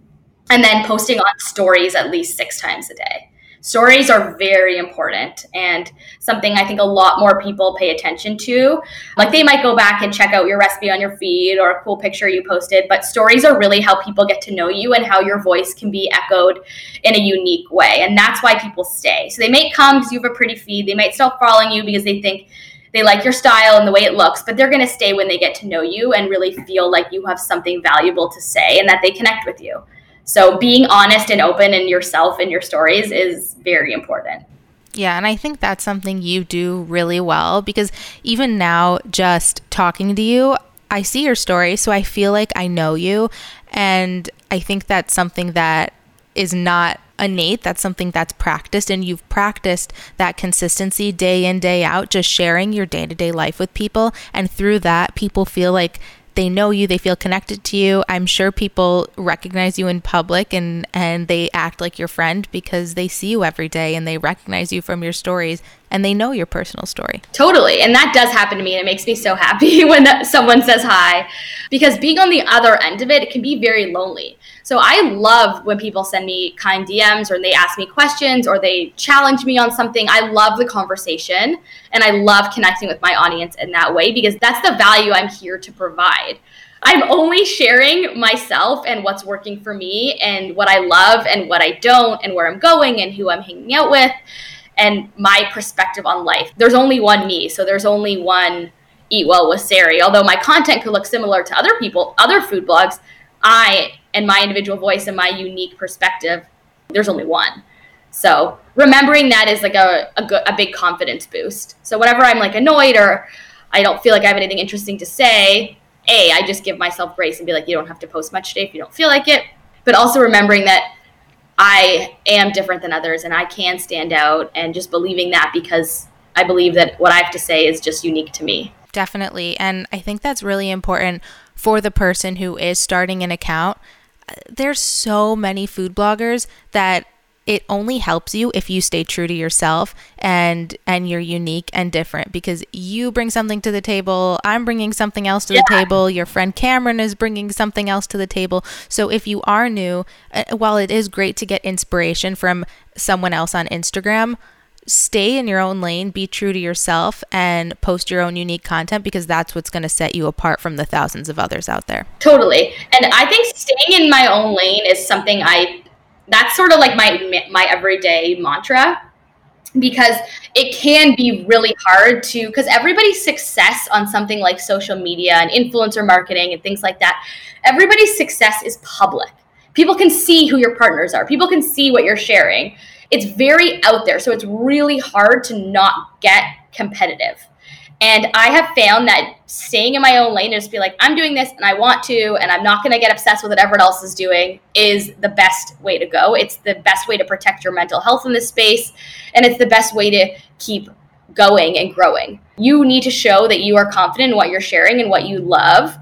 And then posting on stories at least six times a day. Stories are very important and something I think a lot more people pay attention to. Like they might go back and check out your recipe on your feed or a cool picture you posted, but stories are really how people get to know you and how your voice can be echoed in a unique way. And that's why people stay. So they may come because you have a pretty feed. They might stop following you because they think they like your style and the way it looks, but they're going to stay when they get to know you and really feel like you have something valuable to say and that they connect with you. So being honest and open in yourself and your stories is very important. Yeah, and I think that's something you do really well, because even now, just talking to you, I see your story, so I feel like I know you. And I think that's something that is not innate. That's something that's practiced, and you've practiced that consistency day in, day out, just sharing your day-to-day life with people. And through that, people feel like they know you, they feel connected to you. I'm sure people recognize you in public and, and they act like your friend because they see you every day and they recognize you from your stories and they know your personal story. Totally. And that does happen to me. And it makes me so happy when that, someone says hi, because being on the other end of it, it can be very lonely. So I love when people send me kind D Ms or they ask me questions or they challenge me on something. I love the conversation and I love connecting with my audience in that way, because that's the value I'm here to provide. I'm only sharing myself and what's working for me and what I love and what I don't and where I'm going and who I'm hanging out with and my perspective on life. There's only one me, so there's only one Eat Well with Sari. Although my content could look similar to other people, other food blogs, I and my individual voice and my unique perspective there's only one. So remembering that is like a, a, good, a big confidence boost. So whenever I'm like annoyed or I don't feel like I have anything interesting to say, A, I just give myself grace and be like, you don't have to post much today if you don't feel like it. But also remembering that I am different than others and I can stand out, and just believing that, because I believe that what I have to say is just unique to me. Definitely. And I think that's really important for the person who is starting an account. There's so many food bloggers that it only helps you if you stay true to yourself and and you're unique and different, because you bring something to the table, I'm bringing something else to yeah. the table, your friend Cameron is bringing something else to the table. So if you are new, uh, while it is great to get inspiration from someone else on Instagram, stay in your own lane, be true to yourself, and post your own unique content, because that's what's going to set you apart from the thousands of others out there. Totally. And I think staying in my own lane is something I... that's sort of like my my everyday mantra, because it can be really hard to, because everybody's success on something like social media and influencer marketing and things like that, everybody's success is public. People can see who your partners are. People can see what you're sharing. It's very out there. So it's really hard to not get competitive. And I have found that staying in my own lane and just be like, I'm doing this and I want to, and I'm not going to get obsessed with what everyone else is doing, is the best way to go. It's the best way to protect your mental health in this space. And it's the best way to keep going and growing. You need to show that you are confident in what you're sharing and what you love.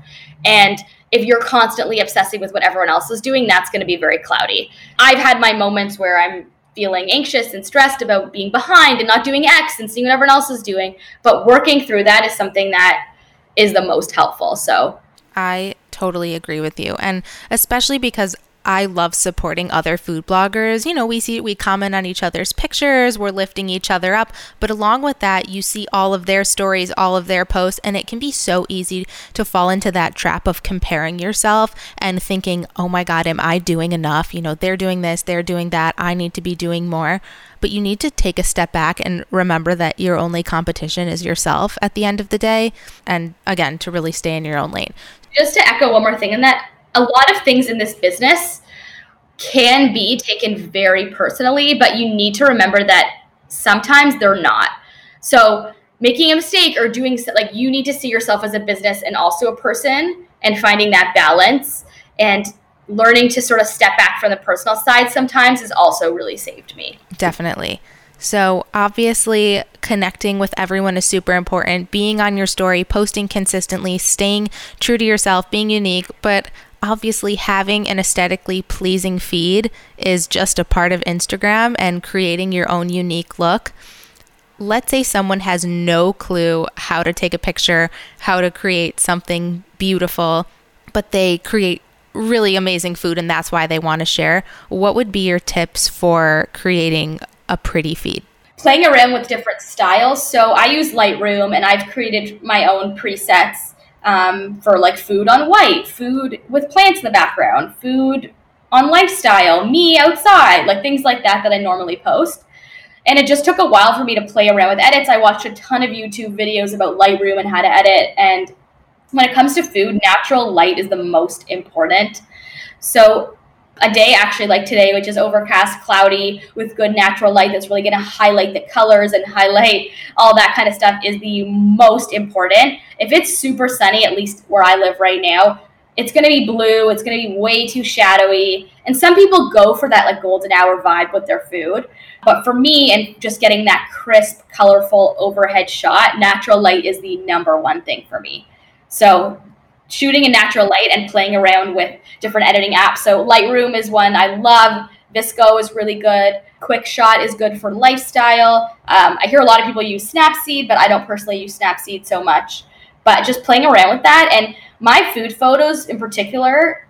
And if you're constantly obsessing with what everyone else is doing, that's going to be very cloudy. I've had my moments where I'm feeling anxious and stressed about being behind and not doing X and seeing what everyone else is doing. But working through that is something that is the most helpful. So I totally agree with you. And especially because I love supporting other food bloggers. You know, we see, we comment on each other's pictures, we're lifting each other up. But along with that, you see all of their stories, all of their posts, and it can be so easy to fall into that trap of comparing yourself and thinking, oh my God, am I doing enough? You know, they're doing this, they're doing that, I need to be doing more. But you need to take a step back and remember that your only competition is yourself at the end of the day. And again, to really stay in your own lane. Just to echo one more thing in that, a lot of things in this business can be taken very personally, but you need to remember that sometimes they're not. So making a mistake or doing, like, you need to see yourself as a business and also a person, and finding that balance and learning to sort of step back from the personal side sometimes has also really saved me. Definitely. So obviously connecting with everyone is super important. Being on your story, posting consistently, staying true to yourself, being unique, but obviously having an aesthetically pleasing feed is just a part of Instagram and creating your own unique look. Let's say someone has no clue how to take a picture, how to create something beautiful, but they create really amazing food and that's why they want to share. What would be your tips for creating a pretty feed? Playing around with different styles. So I use Lightroom and I've created my own presets. Um, for like food on white, food with plants in the background, food on lifestyle, me outside, like things like that that I normally post. And it just took a while for me to play around with edits. I watched a ton of YouTube videos about Lightroom and how to edit. And when it comes to food, natural light is the most important. So a day actually like today, which is overcast, cloudy, with good natural light that's really going to highlight the colors and highlight all that kind of stuff, is the most important. If it's super sunny, at least where I live right now, it's going to be blue. It's going to be way too shadowy. And some people go for that like golden hour vibe with their food. But for me, and just getting that crisp, colorful overhead shot, natural light is the number one thing for me. So shooting in natural light and playing around with different editing apps. So Lightroom is one I love. V S C O is really good. Quickshot is good for lifestyle. Um, I hear a lot of people use Snapseed, but I don't personally use Snapseed so much. But just playing around with that. And my food photos in particular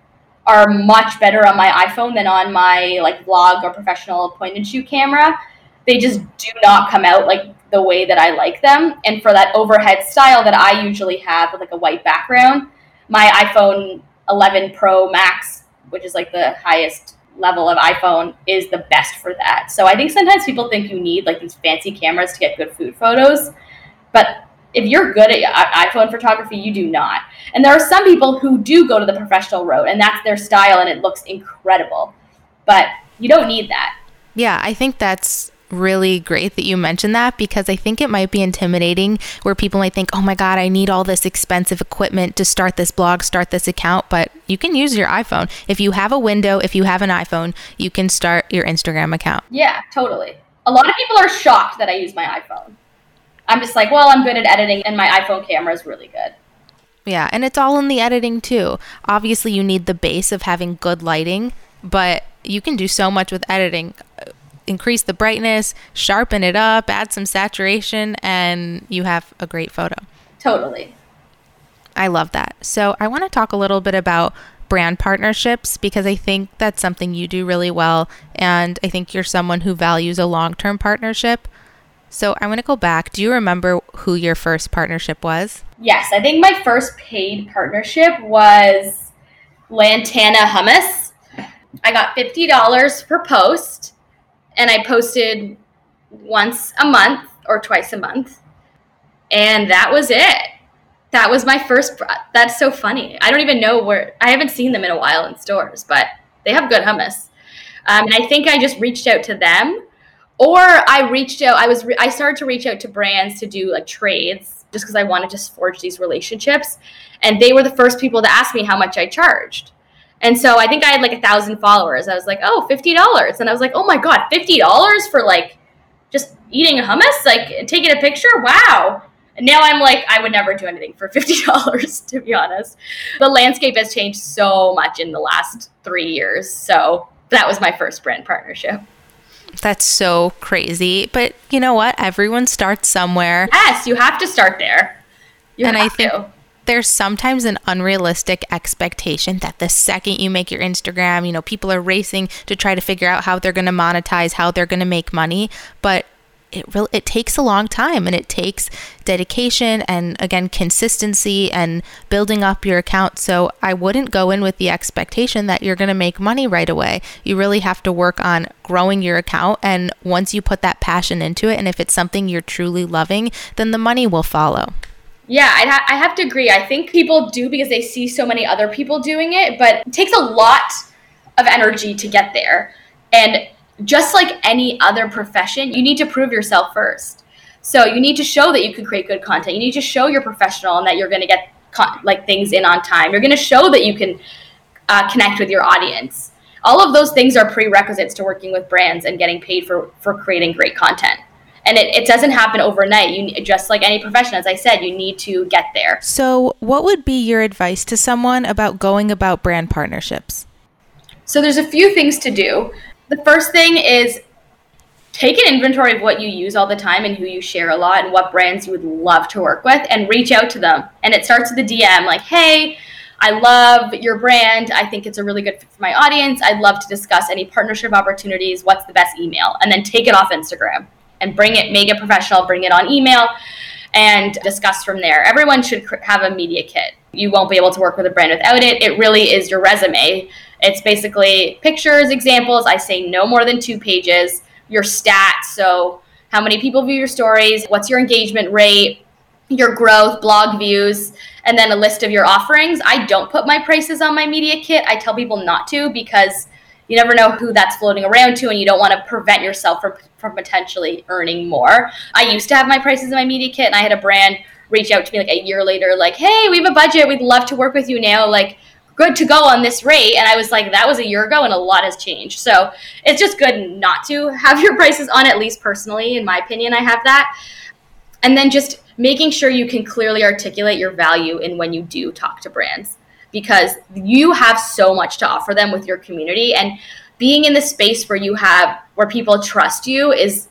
are much better on my iPhone than on my like vlog or professional point and shoot camera. They just do not come out like the way that I like them. And for that overhead style that I usually have with like a white background, my iPhone eleven Pro Max, which is like the highest level of iPhone, is the best for that. So I think sometimes people think you need like these fancy cameras to get good food photos. But if you're good at iPhone photography, you do not. And there are some people who do go to the professional road and that's their style and it looks incredible. But you don't need that. Yeah, I think that's really great that you mentioned that, because I think it might be intimidating where people might think, oh my God, I need all this expensive equipment to start this blog, start this account. But you can use your iPhone. If you have a window, if you have an iPhone, you can start your Instagram account. Yeah, totally. A lot of people are shocked that I use my iPhone. I'm just like, well, I'm good at editing and my iPhone camera is really good. Yeah. And it's all in the editing too. Obviously you need the base of having good lighting, but you can do so much with editing. Increase the brightness, sharpen it up, add some saturation, and you have a great photo. Totally. I love that. So I want to talk a little bit about brand partnerships, because I think that's something you do really well. And I think you're someone who values a long-term partnership. So I want to go back. Do you remember who your first partnership was? Yes. I think my first paid partnership was Lantana Hummus. I got fifty dollars per post. And I posted once a month or twice a month. And that was it. That was my first. Br- that's so funny. I don't even know where. I haven't seen them in a while in stores, but they have good hummus. Um, and I think I just reached out to them. Or I reached out. I was. Re- I started to reach out to brands to do like trades just because I wanted to forge these relationships. And they were the first people to ask me how much I charged. And so I think I had like a thousand followers. I was like, oh, fifty dollars. And I was like, oh my God, fifty dollars for like just eating hummus, like taking a picture. Wow. And now I'm like, I would never do anything for fifty dollars, to be honest. The landscape has changed so much in the last three years. So that was my first brand partnership. That's so crazy. But you know what? Everyone starts somewhere. Yes, you have to start there. You and have I think- to. There's sometimes an unrealistic expectation that the second you make your Instagram, you know, people are racing to try to figure out how they're going to monetize, how they're going to make money. But it really, it takes a long time, and it takes dedication and, again, consistency and building up your account. So I wouldn't go in with the expectation that you're going to make money right away. You really have to work on growing your account. And once you put that passion into it, and if it's something you're truly loving, then the money will follow. Yeah, I'd ha- I have to agree. I think people do because they see so many other people doing it, but it takes a lot of energy to get there. And just like any other profession, you need to prove yourself first. So you need to show that you can create good content. You need to show you're professional and that you're going to get con- like things in on time. You're going to show that you can uh, connect with your audience. All of those things are prerequisites to working with brands and getting paid for, for creating great content. And it, it doesn't happen overnight. You just like any profession, as I said, you need to get there. So what would be your advice to someone about going about brand partnerships? So there's a few things to do. The first thing is take an inventory of what you use all the time and who you share a lot and what brands you would love to work with, and reach out to them. And it starts with the D M, like, hey, I love your brand. I think it's a really good fit for my audience. I'd love to discuss any partnership opportunities. What's the best email? And then take it off Instagram. And bring it, make it professional, bring it on email, and discuss from there. Everyone should have a media kit. You won't be able to work with a brand without it. It really is your resume. It's basically pictures, examples. I say no more than two pages. Your stats. So how many people view your stories? What's your engagement rate? Your growth, blog views, and then a list of your offerings. I don't put my prices on my media kit. I tell people not to, because you never know who that's floating around to, and you don't want to prevent yourself from, from potentially earning more. I used to have my prices in my media kit, and I had a brand reach out to me like a year later, like, hey, we have a budget. We'd love to work with you now. Like, good to go on this rate. And I was like, that was a year ago, and a lot has changed. So it's just good not to have your prices on, at least personally. In my opinion, I have that. And then just making sure you can clearly articulate your value in when you do talk to brands, because you have so much to offer them with your community, and being in the space where you have, where people trust you is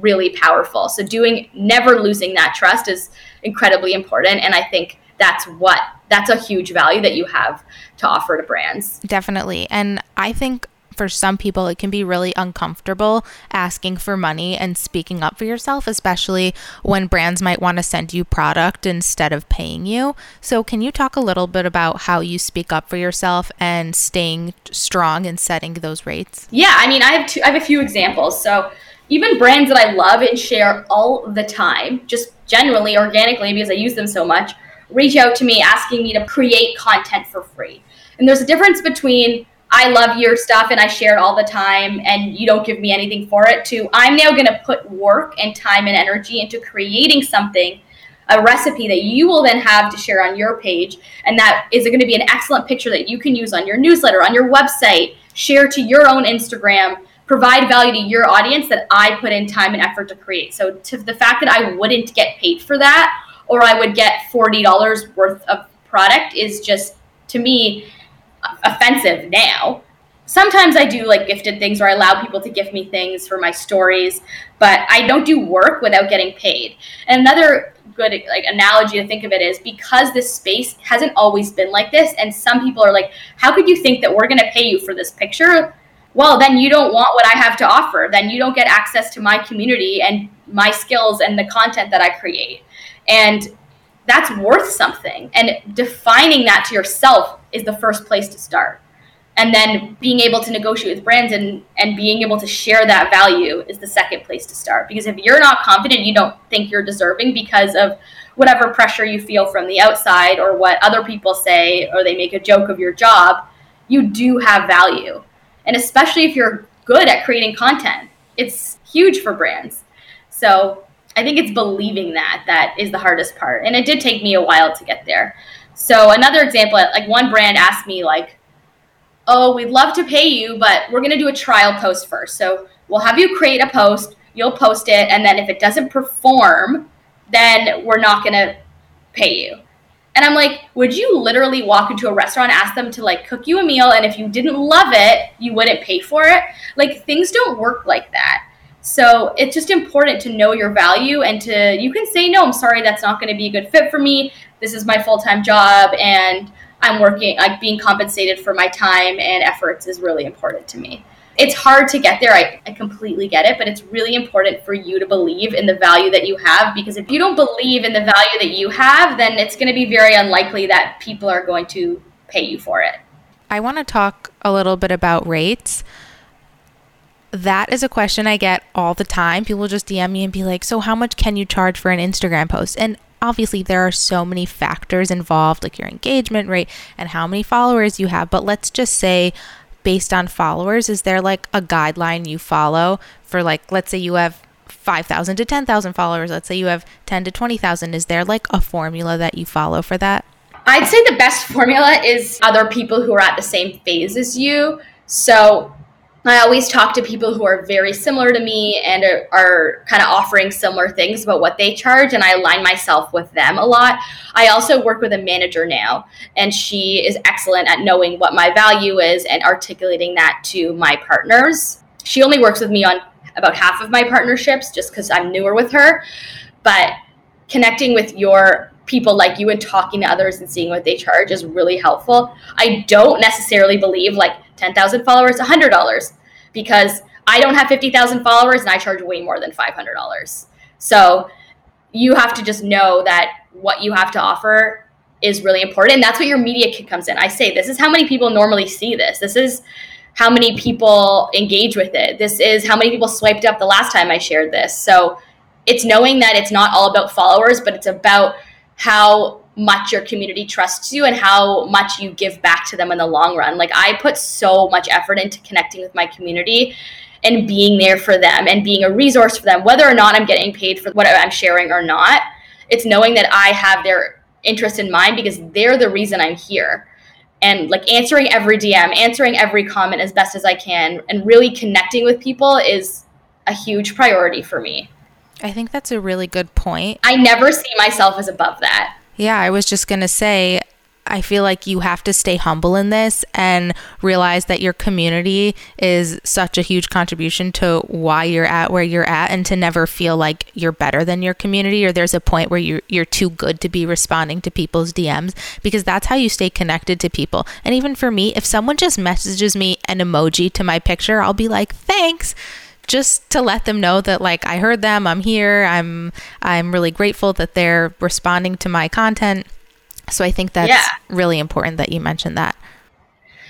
really powerful. So doing, never losing that trust is incredibly important. And I think that's what, that's a huge value that you have to offer to brands. Definitely. And I think for some people, it can be really uncomfortable asking for money and speaking up for yourself, especially when brands might want to send you product instead of paying you. So can you talk a little bit about how you speak up for yourself and staying strong and setting those rates? Yeah, I mean, I have two, I have a few examples. So even brands that I love and share all the time, just generally, organically, because I use them so much, reach out to me asking me to create content for free. And there's a difference between I love your stuff and I share it all the time and you don't give me anything for it, to I'm now going to put work and time and energy into creating something, a recipe that you will then have to share on your page. And that is going to be an excellent picture that you can use on your newsletter, on your website, share to your own Instagram, provide value to your audience that I put in time and effort to create. So to the fact that I wouldn't get paid for that, or I would get forty dollars worth of product, is just, to me, offensive now. Sometimes I do like gifted things, or I allow people to gift me things for my stories, but I don't do work without getting paid. And another good like analogy to think of it is, because this space hasn't always been like this, and some people are like, how could you think that we're going to pay you for this picture? Well, then you don't want what I have to offer. Then you don't get access to my community and my skills and the content that I create. And that's worth something. And defining that to yourself is the first place to start. And then being able to negotiate with brands and, and being able to share that value is the second place to start. Because if you're not confident, you don't think you're deserving because of whatever pressure you feel from the outside or what other people say, or they make a joke of your job, you do have value. And especially if you're good at creating content, it's huge for brands. So I think it's believing that that is the hardest part. And it did take me a while to get there. So another example, like one brand asked me like, oh, we'd love to pay you, but we're going to do a trial post first. So we'll have you create a post, you'll post it, and then if it doesn't perform, then we're not going to pay you. And I'm like, would you literally walk into a restaurant, ask them to like cook you a meal, and if you didn't love it, you wouldn't pay for it? Like, things don't work like that. So it's just important to know your value and to, you can say, no, I'm sorry, that's not going to be a good fit for me. This is my full-time job and I'm working, like being compensated for my time and efforts is really important to me. It's hard to get there. I, I completely get it, but it's really important for you to believe in the value that you have, because if you don't believe in the value that you have, then it's going to be very unlikely that people are going to pay you for it. I want to talk a little bit about rates. That is a question I get all the time. People just D M me and be like, so how much can you charge for an Instagram post? And obviously there are so many factors involved, like your engagement rate and how many followers you have. But let's just say, based on followers, is there like a guideline you follow for, like, let's say you have five thousand to ten thousand followers. Let's say you have ten to twenty thousand. Is there like a formula that you follow for that? I'd say the best formula is other people who are at the same phase as you. So I always talk to people who are very similar to me and are, are kind of offering similar things about what they charge, and I align myself with them a lot. I also work with a manager now, and she is excellent at knowing what my value is and articulating that to my partners. She only works with me on about half of my partnerships just because I'm newer with her, but connecting with your people like you and talking to others and seeing what they charge is really helpful. I don't necessarily believe like ten thousand followers, one hundred dollars, because I don't have fifty thousand followers and I charge way more than five hundred dollars. So you have to just know that what you have to offer is really important. And that's what your media kit comes in. I say, this is how many people normally see this. This is how many people engage with it. This is how many people swiped up the last time I shared this. So it's knowing that it's not all about followers, but it's about how much your community trusts you and how much you give back to them in the long run. Like, I put so much effort into connecting with my community and being there for them and being a resource for them, whether or not I'm getting paid for what I'm sharing or not. It's knowing that I have their interest in mind because they're the reason I'm here. And like answering every D M, answering every comment as best as I can, and really connecting with people is a huge priority for me. I think that's a really good point. I never see myself as above that. Yeah, I was just going to say, I feel like you have to stay humble in this and realize that your community is such a huge contribution to why you're at where you're at, and to never feel like you're better than your community or there's a point where you're, you're too good to be responding to people's D Ms, because that's how you stay connected to people. And even for me, if someone just messages me an emoji to my picture, I'll be like, thanks. Just to let them know that, like, I heard them, I'm here, I'm I'm really grateful that they're responding to my content. So I think that's yeah. really important that you mentioned that.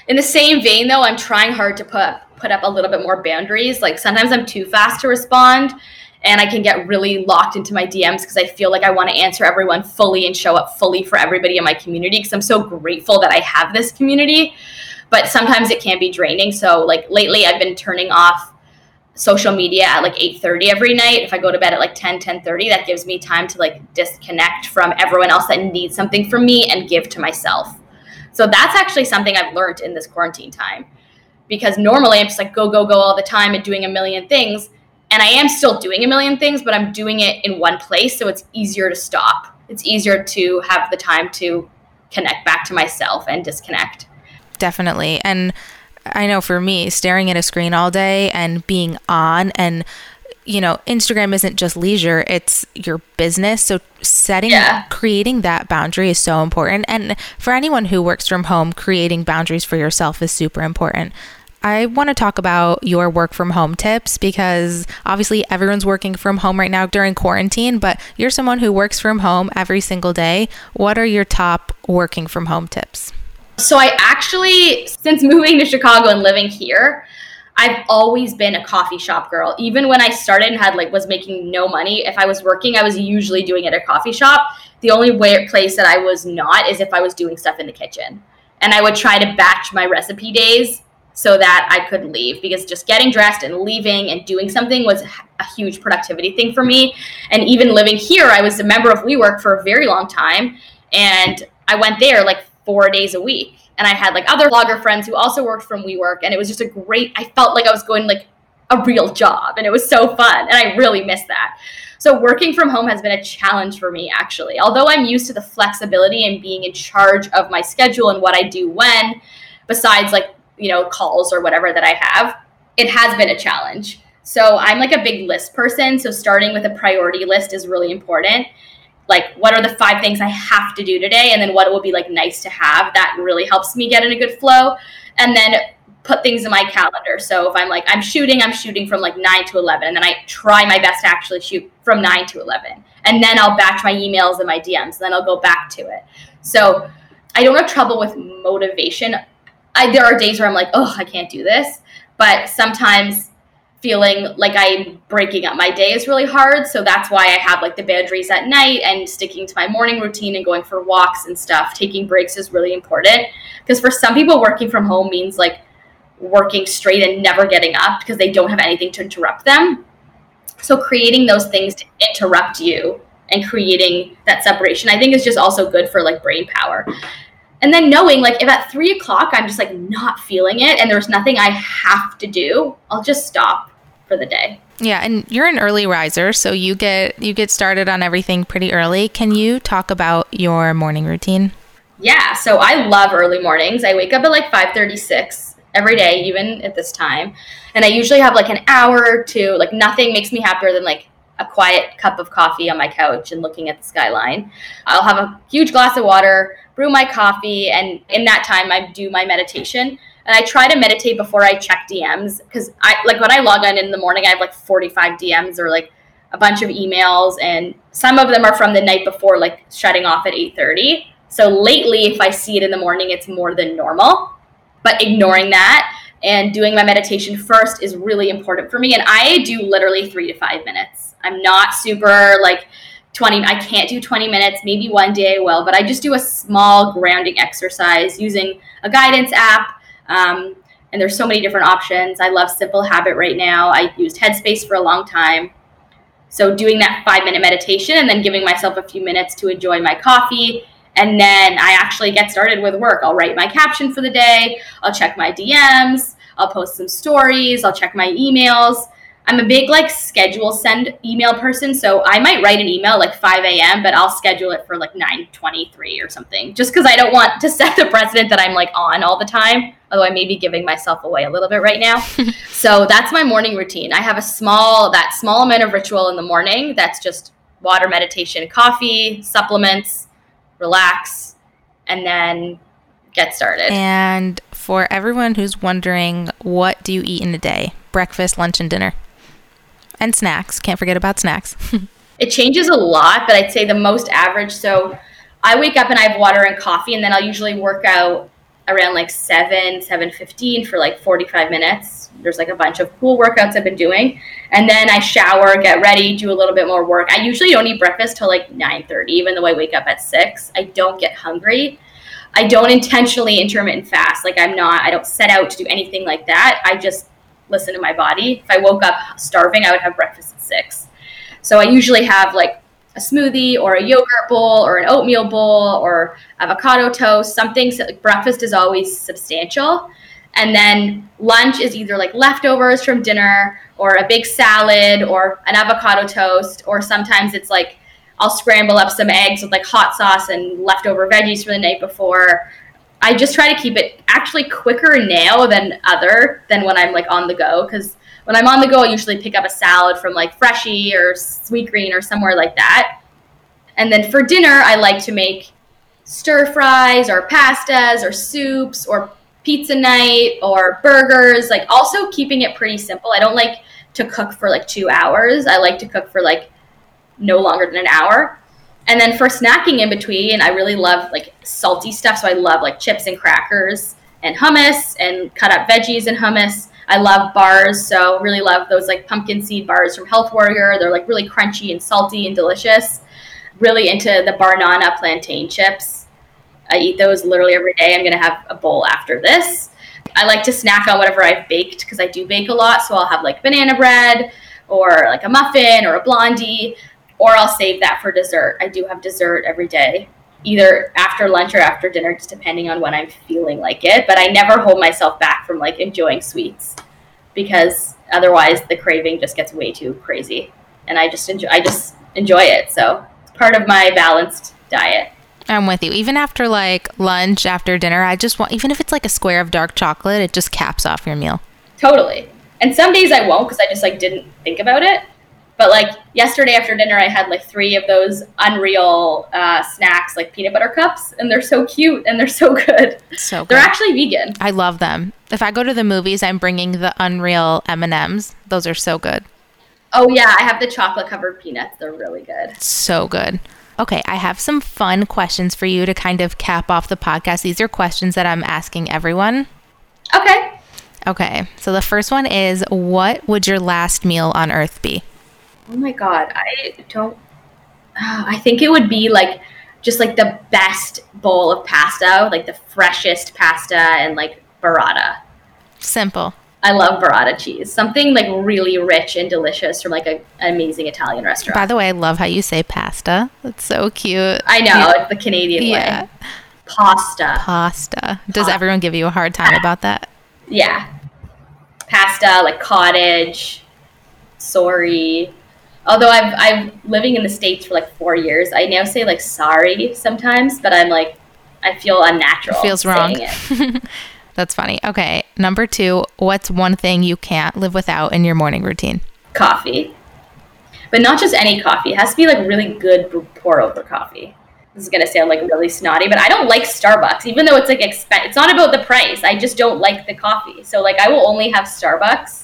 In the same vein, though, I'm trying hard to put, put up a little bit more boundaries. Like, sometimes I'm too fast to respond, and I can get really locked into my D Ms because I feel like I want to answer everyone fully and show up fully for everybody in my community because I'm so grateful that I have this community. but sometimes it can be draining. So like lately I've been turning off social media at like eight thirty every night. If I go to bed at like ten, ten thirty, that gives me time to like disconnect from everyone else that needs something from me and give to myself. So that's actually something I've learned in this quarantine time, because normally I'm just like go, go, go all the time and doing a million things. And I am still doing a million things, but I'm doing it in one place. So it's easier to stop. It's easier to have the time to connect back to myself and disconnect. Definitely. And I know for me, staring at a screen all day and being on, and, you know, Instagram isn't just leisure, it's your business. So setting, yeah. creating that boundary is so important. And for anyone who works from home, creating boundaries for yourself is super important. I want to talk about your work from home tips, because obviously everyone's working from home right now during quarantine, but you're someone who works from home every single day. What are your top working from home tips? So I actually, since moving to Chicago and living here, I've always been a coffee shop girl. Even when I started and had like was making no money, if I was working, I was usually doing it at a coffee shop. The only way, place that I was not is if I was doing stuff in the kitchen. And I would try to batch my recipe days so that I could leave, because just getting dressed and leaving and doing something was a huge productivity thing for me. And even living here, I was a member of WeWork for a very long time. And I went there like four days a week. And I had like other blogger friends who also worked from WeWork. And it was just a great, I felt like I was going like a real job, and it was so fun. And I really missed that. So working from home has been a challenge for me, actually. Although I'm used to the flexibility and being in charge of my schedule and what I do when, besides like, you know, calls or whatever that I have, it has been a challenge. So I'm like a big list person. So starting with a priority list is really important. Like, what are the five things I have to do today? And then what would be like nice to have? That really helps me get in a good flow. And then put things in my calendar. So if I'm like, I'm shooting, I'm shooting from like nine to eleven. And then I try my best to actually shoot from nine to eleven. And then I'll batch my emails and my D Ms. And then I'll go back to it. So I don't have trouble with motivation. I, there are days where I'm like, oh, I can't do this. But sometimes feeling like I'm breaking up my day is really hard. So that's why I have like the boundaries at night and sticking to my morning routine and going for walks and stuff. Taking breaks is really important, because for some people working from home means like working straight and never getting up because they don't have anything to interrupt them. So creating those things to interrupt you and creating that separation, I think, is just also good for like brain power. And then knowing like if at three o'clock I'm just like not feeling it and there's nothing I have to do, I'll just stop for the day. Yeah. And you're an early riser, so you get you get started on everything pretty early. Can you talk about your morning routine? Yeah. So I love early mornings. I wake up at like five thirty, six every day, even at this time. And I usually have like an hour to like nothing makes me happier than like a quiet cup of coffee on my couch and looking at the skyline. I'll have a huge glass of water, brew my coffee, and in that time I do my meditation. And I try to meditate before I check D Ms, because I like when I log on in the morning, I have like forty-five D Ms or like a bunch of emails, and some of them are from the night before, like shutting off at eight thirty. So lately, if I see it in the morning, it's more than normal. But ignoring that and doing my meditation first is really important for me. And I do literally three to five minutes. I'm not super like twenty, I can't do twenty minutes, maybe one day I will, but I just do a small grounding exercise using a guidance app. Um, and there's so many different options. I love Simple Habit right now. I used Headspace for a long time. So doing that five minute meditation and then giving myself a few minutes to enjoy my coffee. And then I actually get started with work. I'll write my caption for the day. I'll check my D Ms. I'll post some stories. I'll check my emails. I'm a big like schedule send email person. So I might write an email like five a.m., but I'll schedule it for like nine twenty-three or something, just because I don't want to set the precedent that I'm like on all the time. Although I may be giving myself away a little bit right now. So that's my morning routine. I have a small, that small amount of ritual in the morning. That's just water, meditation, coffee, supplements, relax, and then get started. And for everyone who's wondering, what do you eat in a day? Breakfast, lunch, and dinner. And snacks. Can't forget about snacks. It changes a lot, but I'd say the most average. So I wake up and I have water and coffee, and then I'll usually work out around like seven, seven fifteen for like forty-five minutes. There's like a bunch of cool workouts I've been doing. And then I shower, get ready, do a little bit more work. I usually don't eat breakfast till like nine thirty, even though I wake up at six. I don't get hungry. I don't intentionally intermittent fast. Like I'm not, I don't set out to do anything like that. I just listen to my body. If I woke up starving, I would have breakfast at six. So I usually have like a smoothie or a yogurt bowl or an oatmeal bowl or avocado toast, something. So like breakfast is always substantial. And then lunch is either like leftovers from dinner or a big salad or an avocado toast, or sometimes it's like I'll scramble up some eggs with like hot sauce and leftover veggies from the night before. I just try to keep it actually quicker now than other than when I'm like on the go, because when I'm on the go, I usually pick up a salad from like Freshii or Sweetgreen or somewhere like that. And then for dinner, I like to make stir fries or pastas or soups or pizza night or burgers, like also keeping it pretty simple. I don't like to cook for like two hours. I like to cook for like no longer than an hour. And then for snacking in between, I really love like salty stuff. So I love like chips and crackers and hummus and cut up veggies and hummus. I love bars. So really love those like pumpkin seed bars from Health Warrior. They're like really crunchy and salty and delicious. Really into the Barnana plantain chips. I eat those literally every day. I'm going to have a bowl after this. I like to snack on whatever I've baked because I do bake a lot. So I'll have like banana bread or like a muffin or a blondie, or I'll save that for dessert. I do have dessert every day, either after lunch or after dinner, just depending on when I'm feeling like it. But I never hold myself back from like enjoying sweets, because otherwise the craving just gets way too crazy. And I just enjoy, I just enjoy it. So it's part of my balanced diet. I'm with you. Even after like lunch, after dinner, I just want, even if it's like a square of dark chocolate, it just caps off your meal. Totally. And some days I won't, because I just like didn't think about it. But like yesterday after dinner, I had like three of those Unreal uh, snacks, like peanut butter cups. And they're so cute and they're so good. So good. They're actually vegan. I love them. If I go to the movies, I'm bringing the Unreal M and M's. Those are so good. Oh yeah. I have the chocolate covered peanuts. They're really good. So good. Okay, I have some fun questions for you to kind of cap off the podcast. These are questions that I'm asking everyone. Okay. Okay, so the first one is, what would your last meal on earth be? Oh my God, I don't... Oh, I think it would be like just like the best bowl of pasta, like the freshest pasta and like burrata. Simple. I love burrata cheese. Something like really rich and delicious from like a, an amazing Italian restaurant. By the way, I love how you say pasta. That's so cute. I know. It's the Canadian yeah. way. Pasta. Pasta. Does pasta. Everyone give you a hard time about that? Yeah. Pasta, like cottage, sorry. Although I've, I've living in the States for like four years. I now say like sorry sometimes, but I'm like, I feel unnatural. It feels wrong. Saying it. That's funny. Okay. Number two, what's one thing you can't live without in your morning routine? Coffee. But not just any coffee. It has to be like really good pour over coffee. This is going to sound like really snotty, but I don't like Starbucks, even though it's like expensive. It's not about the price. I just don't like the coffee. So like I will only have Starbucks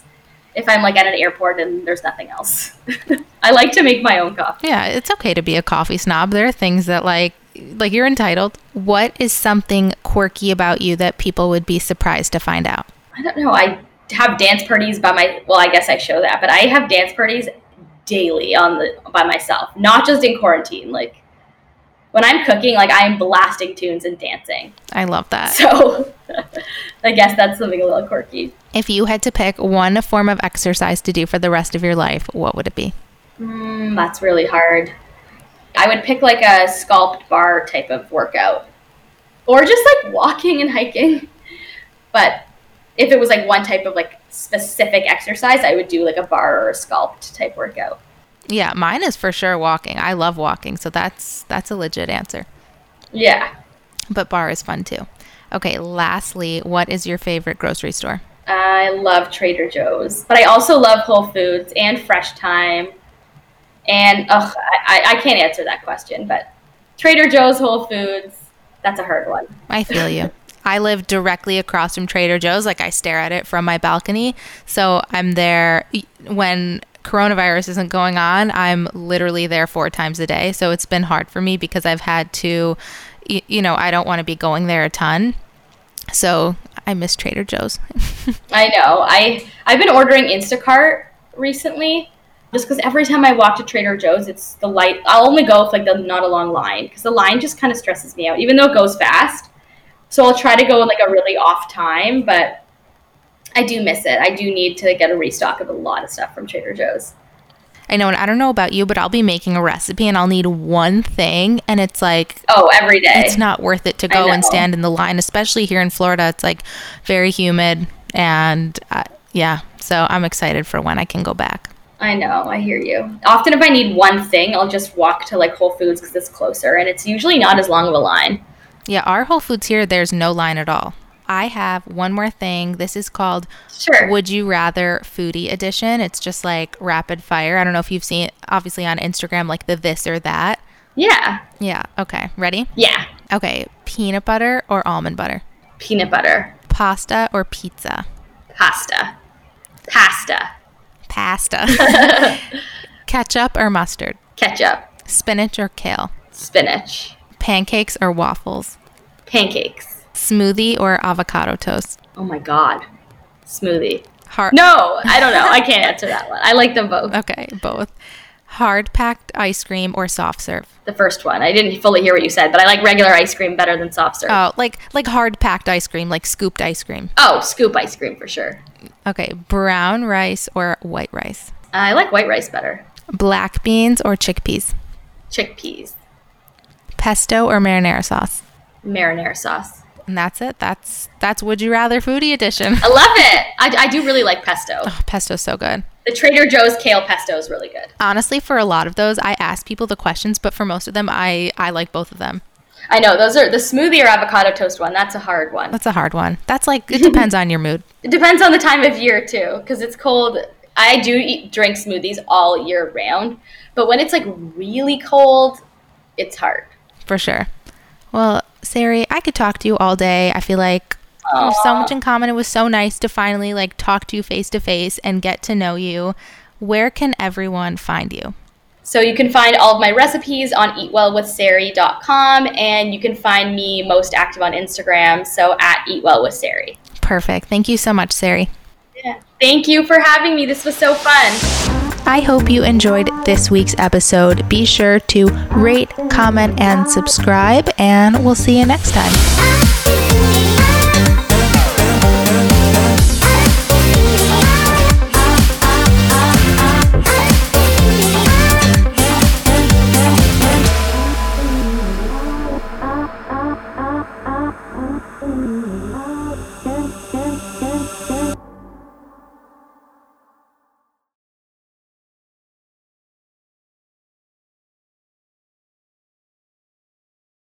if I'm like at an airport and there's nothing else. I like to make my own coffee. Yeah. It's okay to be a coffee snob. There are things that like, like you're entitled. What is something quirky about you that people would be surprised to find out? I don't know. I have dance parties by my, well, I guess I show that, but I have dance parties daily on the, by myself, not just in quarantine. Like when I'm cooking, like I'm blasting tunes and dancing. I love that. So I guess that's something a little quirky. If you had to pick one form of exercise to do for the rest of your life, what would it be? Mm, that's really hard. I would pick like a sculpt bar type of workout, or just like walking and hiking. But if it was like one type of like specific exercise, I would do like a bar or a sculpt type workout. Yeah, mine is for sure walking. I love walking. So that's that's a legit answer. Yeah. But bar is fun too. Okay, lastly, what is your favorite grocery store? I love Trader Joe's, but I also love Whole Foods and Fresh Thyme. And ugh, I, I can't answer that question, but Trader Joe's, Whole Foods, that's a hard one. I feel you. I live directly across from Trader Joe's. Like I stare at it from my balcony. So I'm there when coronavirus isn't going on. I'm literally there four times a day. So it's been hard for me because I've had to, you know, I don't want to be going there a ton. So I miss Trader Joe's. I know. I, I've been ordering Instacart recently. Just because every time I walk to Trader Joe's, it's the light. I'll only go if like the not a long line, because the line just kind of stresses me out. Even though it goes fast, So I'll try to go in like a really off time, but I do miss it. I do need to get a restock of a lot of stuff from Trader Joe's. I know, and I don't know about you, but I'll be making a recipe and I'll need one thing, and it's like, oh, every day. It's not worth it to go and stand in the line, especially here in Florida. It's like very humid, and uh, yeah, so I'm excited for when I can go back. I know, I hear you. Often if I need one thing, I'll just walk to like Whole Foods because it's closer, and it's usually not as long of a line. Yeah, our Whole Foods here, there's no line at all. I have one more thing. This is called sure. Would You Rather Foodie Edition. It's just like rapid fire. I don't know if you've seen it, obviously on Instagram, like the this or that. Yeah. Yeah. Okay. Ready? Yeah. Okay. Peanut butter or almond butter? Peanut butter. Pasta or pizza? Pasta. Pasta. Pasta. Ketchup or mustard? Ketchup. Spinach or kale? Spinach. Pancakes or waffles? Pancakes. Smoothie or avocado toast? Oh my God. Smoothie. Hard- no, I don't know. I can't answer that one. I like them both. Okay, both. Hard packed ice cream or soft serve? The first one. I didn't fully hear what you said, but I like regular ice cream better than soft serve. Oh, like like hard packed ice cream, like scooped ice cream. Oh, scoop ice cream for sure. Okay, brown rice or white rice? I like white rice better. Black beans or chickpeas? Chickpeas. Pesto or marinara sauce? Marinara sauce. And that's it. That's that's Would You Rather Foodie Edition. I love it. I, I do really like pesto. Oh, pesto's so good. The Trader Joe's kale pesto is really good. Honestly, for a lot of those, I ask people the questions, but for most of them, I, I like both of them. I know. Those are the smoothie or avocado toast one. That's a hard one. That's a hard one. That's like, it depends on your mood. It depends on the time of year, too, because it's cold. I do eat, drink smoothies all year round, but when it's like really cold, it's hard. For sure. Well, Sari, I could talk to you all day. I feel like we have so much in common. It was so nice to finally like talk to you face to face and get to know you. Where can everyone find you? So you can find all of my recipes on eat well with sari dot com, and you can find me most active on Instagram, so at eat well with sari. Perfect. Thank you so much, Sari. Yeah. Thank you for having me. This was so fun. I hope you enjoyed this week's episode. Be sure to rate, comment, and subscribe, and we'll see you next time.